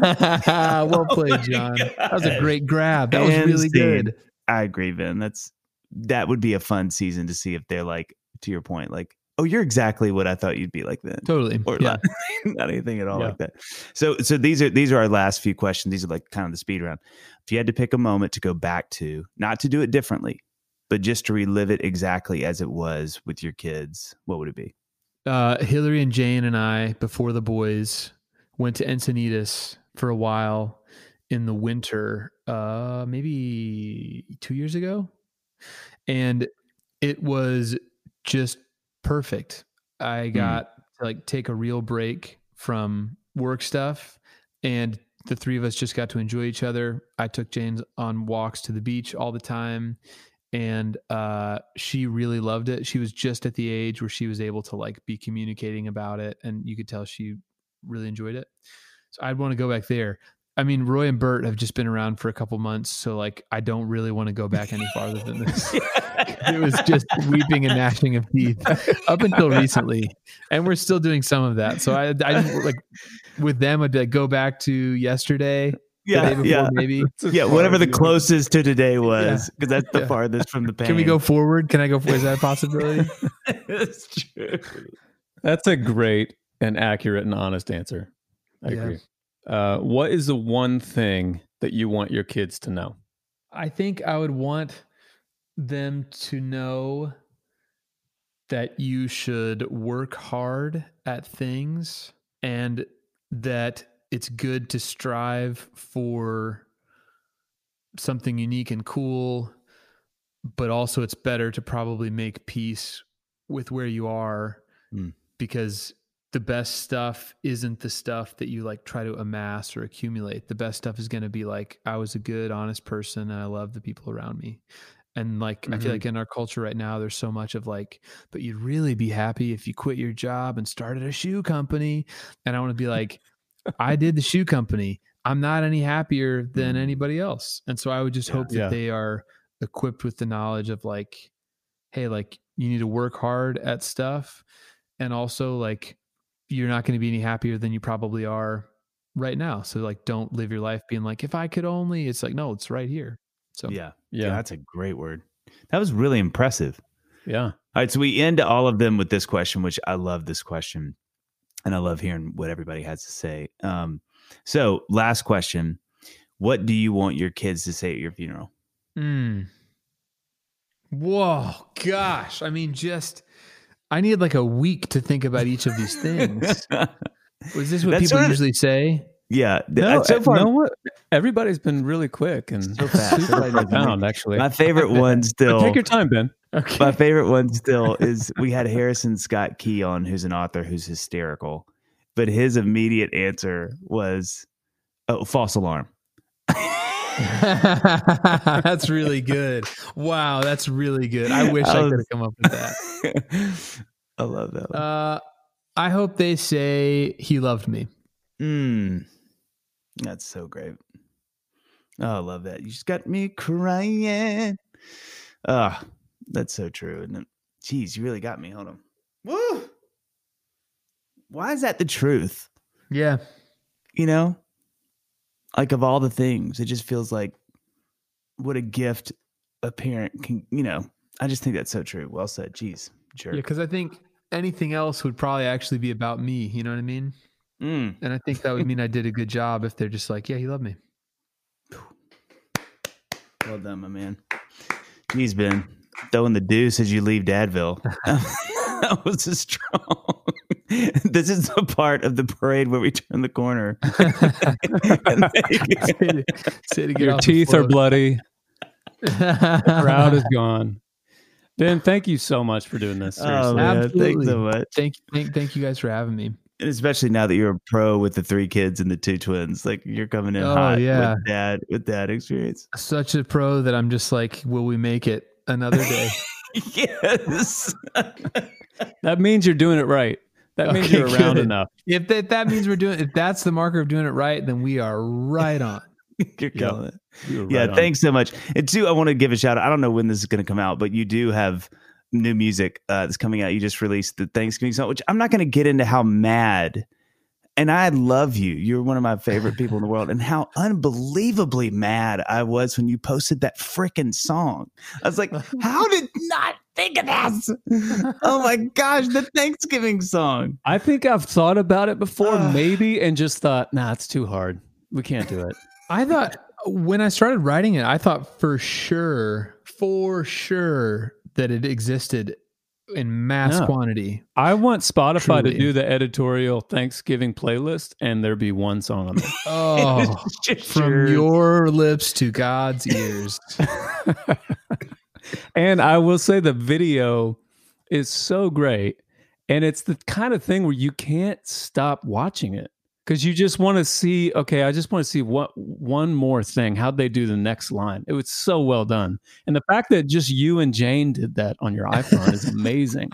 Well played, oh John. God. That was a great grab. That and was really Steve, good. I agree, Ben. That's that would be a fun season to see if they're like, to your point, like, oh, you're exactly what I thought you'd be like then. Totally. Or yeah. not, not anything at all yeah. like that. So so these are these are our last few questions. These are like kind of the speed round. If you had to pick a moment to go back to, not to do it differently, but just to relive it exactly as it was with your kids, what would it be? Uh, Hillary and Jane and I, before the boys, went to Encinitas for a while in the winter, uh, maybe two years ago. And it was just perfect. I got mm. to like take a real break from work stuff, and the three of us just got to enjoy each other. I took Jane on walks to the beach all the time. And uh, she really loved it. She was just at the age where she was able to like be communicating about it, and you could tell she really enjoyed it. So I'd want to go back there. I mean, Roy and Bert have just been around for a couple months, so like I don't really want to go back any farther than this. It was just weeping and gnashing of teeth up until recently, and we're still doing some of that. So I, I just, like with them, I'd be like, go back to yesterday. Yeah, before, yeah, maybe. yeah. Whatever the closest to today was, because yeah. that's the yeah. farthest from the pain. Can we go forward? Can I go forward? Is that a possibility? That's true. That's a great and accurate and honest answer. I yeah. agree. Uh, what is the one thing that you want your kids to know? I think I would want them to know that you should work hard at things, and that it's good to strive for something unique and cool, but also it's better to probably make peace with where you are mm. because the best stuff isn't the stuff that you like try to amass or accumulate. The best stuff is going to be like, I was a good, honest person and I love the people around me. And like, mm-hmm. I feel like in our culture right now, there's so much of like, but you'd really be happy if you quit your job and started a shoe company. And I want to be like, I did the shoe company. I'm not any happier than anybody else. And so I would just hope yeah, that yeah. they are equipped with the knowledge of like, hey, like you need to work hard at stuff. And also like, you're not going to be any happier than you probably are right now. So like, don't live your life being like, if I could only, it's like, no, it's right here. So yeah. Yeah. yeah that's a great word. That was really impressive. Yeah. All right. So we end all of them with this question, which I love this question. And I love hearing what everybody has to say. Um, so last question, what do you want your kids to say at your funeral? Mm. Whoa, gosh. I mean, just, I need like a week to think about each of these things. Is this what that's people what usually say? Yeah. No, so far, no one, everybody's been really quick and so fast. Super profound, actually. My favorite one still. But take your time, Ben. Okay. My favorite one still is we had Harrison Scott Key on, who's an author who's hysterical, but his immediate answer was, oh, false alarm. That's really good. Wow, that's really good. I wish I, I could have come up with that. I love that one. Uh, I hope they say he loved me. Mm. That's so great. Oh, I love that. You just got me crying. Ah, oh, that's so true, isn't it? Jeez, you really got me. Hold on. Woo! Why is that the truth? Yeah. You know, like of all the things, it just feels like what a gift a parent can, you know, I just think that's so true. Well said. Jeez, jerk. Yeah, because I think anything else would probably actually be about me. You know what I mean? Mm. And I think that would mean I did a good job if they're just like, yeah, you love me. Well done, my man. Jeez, Ben. Throwing the deuce as you leave Dadville. That was a strong. This is the part of the parade where we turn the corner. They, say to get your teeth are bloody. The crowd is gone. Ben, thank you so much for doing this. Seriously. Oh, man. Absolutely. Thanks so much. Thank, thank, thank you guys for having me. And especially now that you're a pro with the three kids and the two twins, like you're coming in oh, hot yeah. with that, with that experience. Such a pro that I'm just like, will we make it another day? Yes. That means you're doing it right. That okay, means you're around good. Enough. If that, that means we're doing, if that's the marker of doing it right, then we are right on. You're killing yeah. it. You're right yeah. on. Thanks so much. And two, I want to give a shout out. I don't know when this is going to come out, but you do have new music uh, that's coming out. You just released the Thanksgiving song, which I'm not going to get into how mad, and I love you. You're one of my favorite people in the world, and how unbelievably mad I was when you posted that frickin' song. I was like, how did not think of this? Oh my gosh, the Thanksgiving song. I think I've thought about it before, uh, maybe, and just thought, nah, it's too hard. We can't do it. I thought when I started writing it, I thought for sure, for sure, that it existed in mass no. quantity. I want Spotify Truly. to do the editorial Thanksgiving playlist and there be one song on it. Oh, it from yours. Your lips to God's ears. And I will say the video is so great. And it's the kind of thing where you can't stop watching it because you just want to see, okay, I just want to see what one more thing, how'd they do the next line. It was so well done. And the fact that just you and Jane did that on your iPhone is amazing.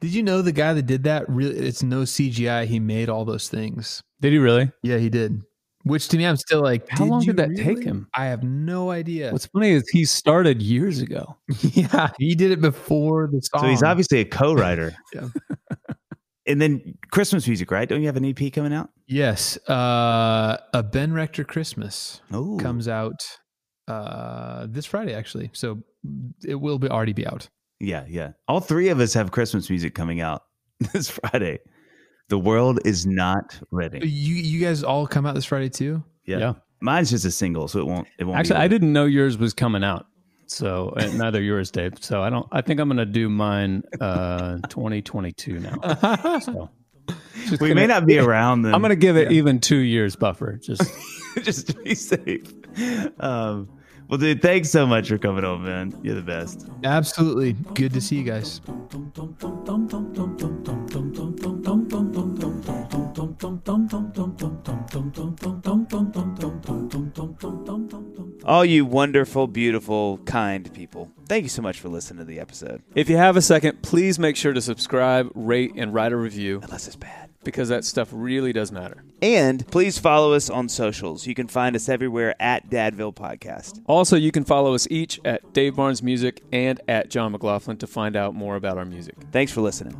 Did you know the guy that did that, really, it's no C G I, he made all those things. Did he really? Yeah, he did. Which to me, I'm still like, how did long did that really? take him? I have no idea. What's funny is he started years ago. Yeah, he did it before the song. So he's obviously a co-writer. Yeah. And then Christmas music, right? Don't you have an E P coming out? Yes. Uh, a Ben Rector Christmas Ooh. comes out uh, this Friday, actually. So it will be already be out. Yeah, yeah. All three of us have Christmas music coming out this Friday. The world is not ready. You you guys all come out this Friday, too? Yeah. yeah. Mine's just a single, so it won't. It won't. Actually, I didn't know yours was coming out. So and neither yours, Dave. So I don't. I think I'm going to do mine uh, twenty twenty-two now. So, we gonna, may not be around then. I'm going to give it yeah. even two years buffer, just just to be safe. Um, well, dude, thanks so much for coming on, man. You're the best. Absolutely, good to see you guys. All you wonderful, beautiful, kind people, thank you so much for listening to the episode. If you have a second, please make sure to subscribe, rate, and write a review. Unless it's bad. Because that stuff really does matter. And please follow us on socials. You can find us everywhere at Dadville Podcast. Also, you can follow us each at Dave Barnes Music and at John McLaughlin to find out more about our music. Thanks for listening.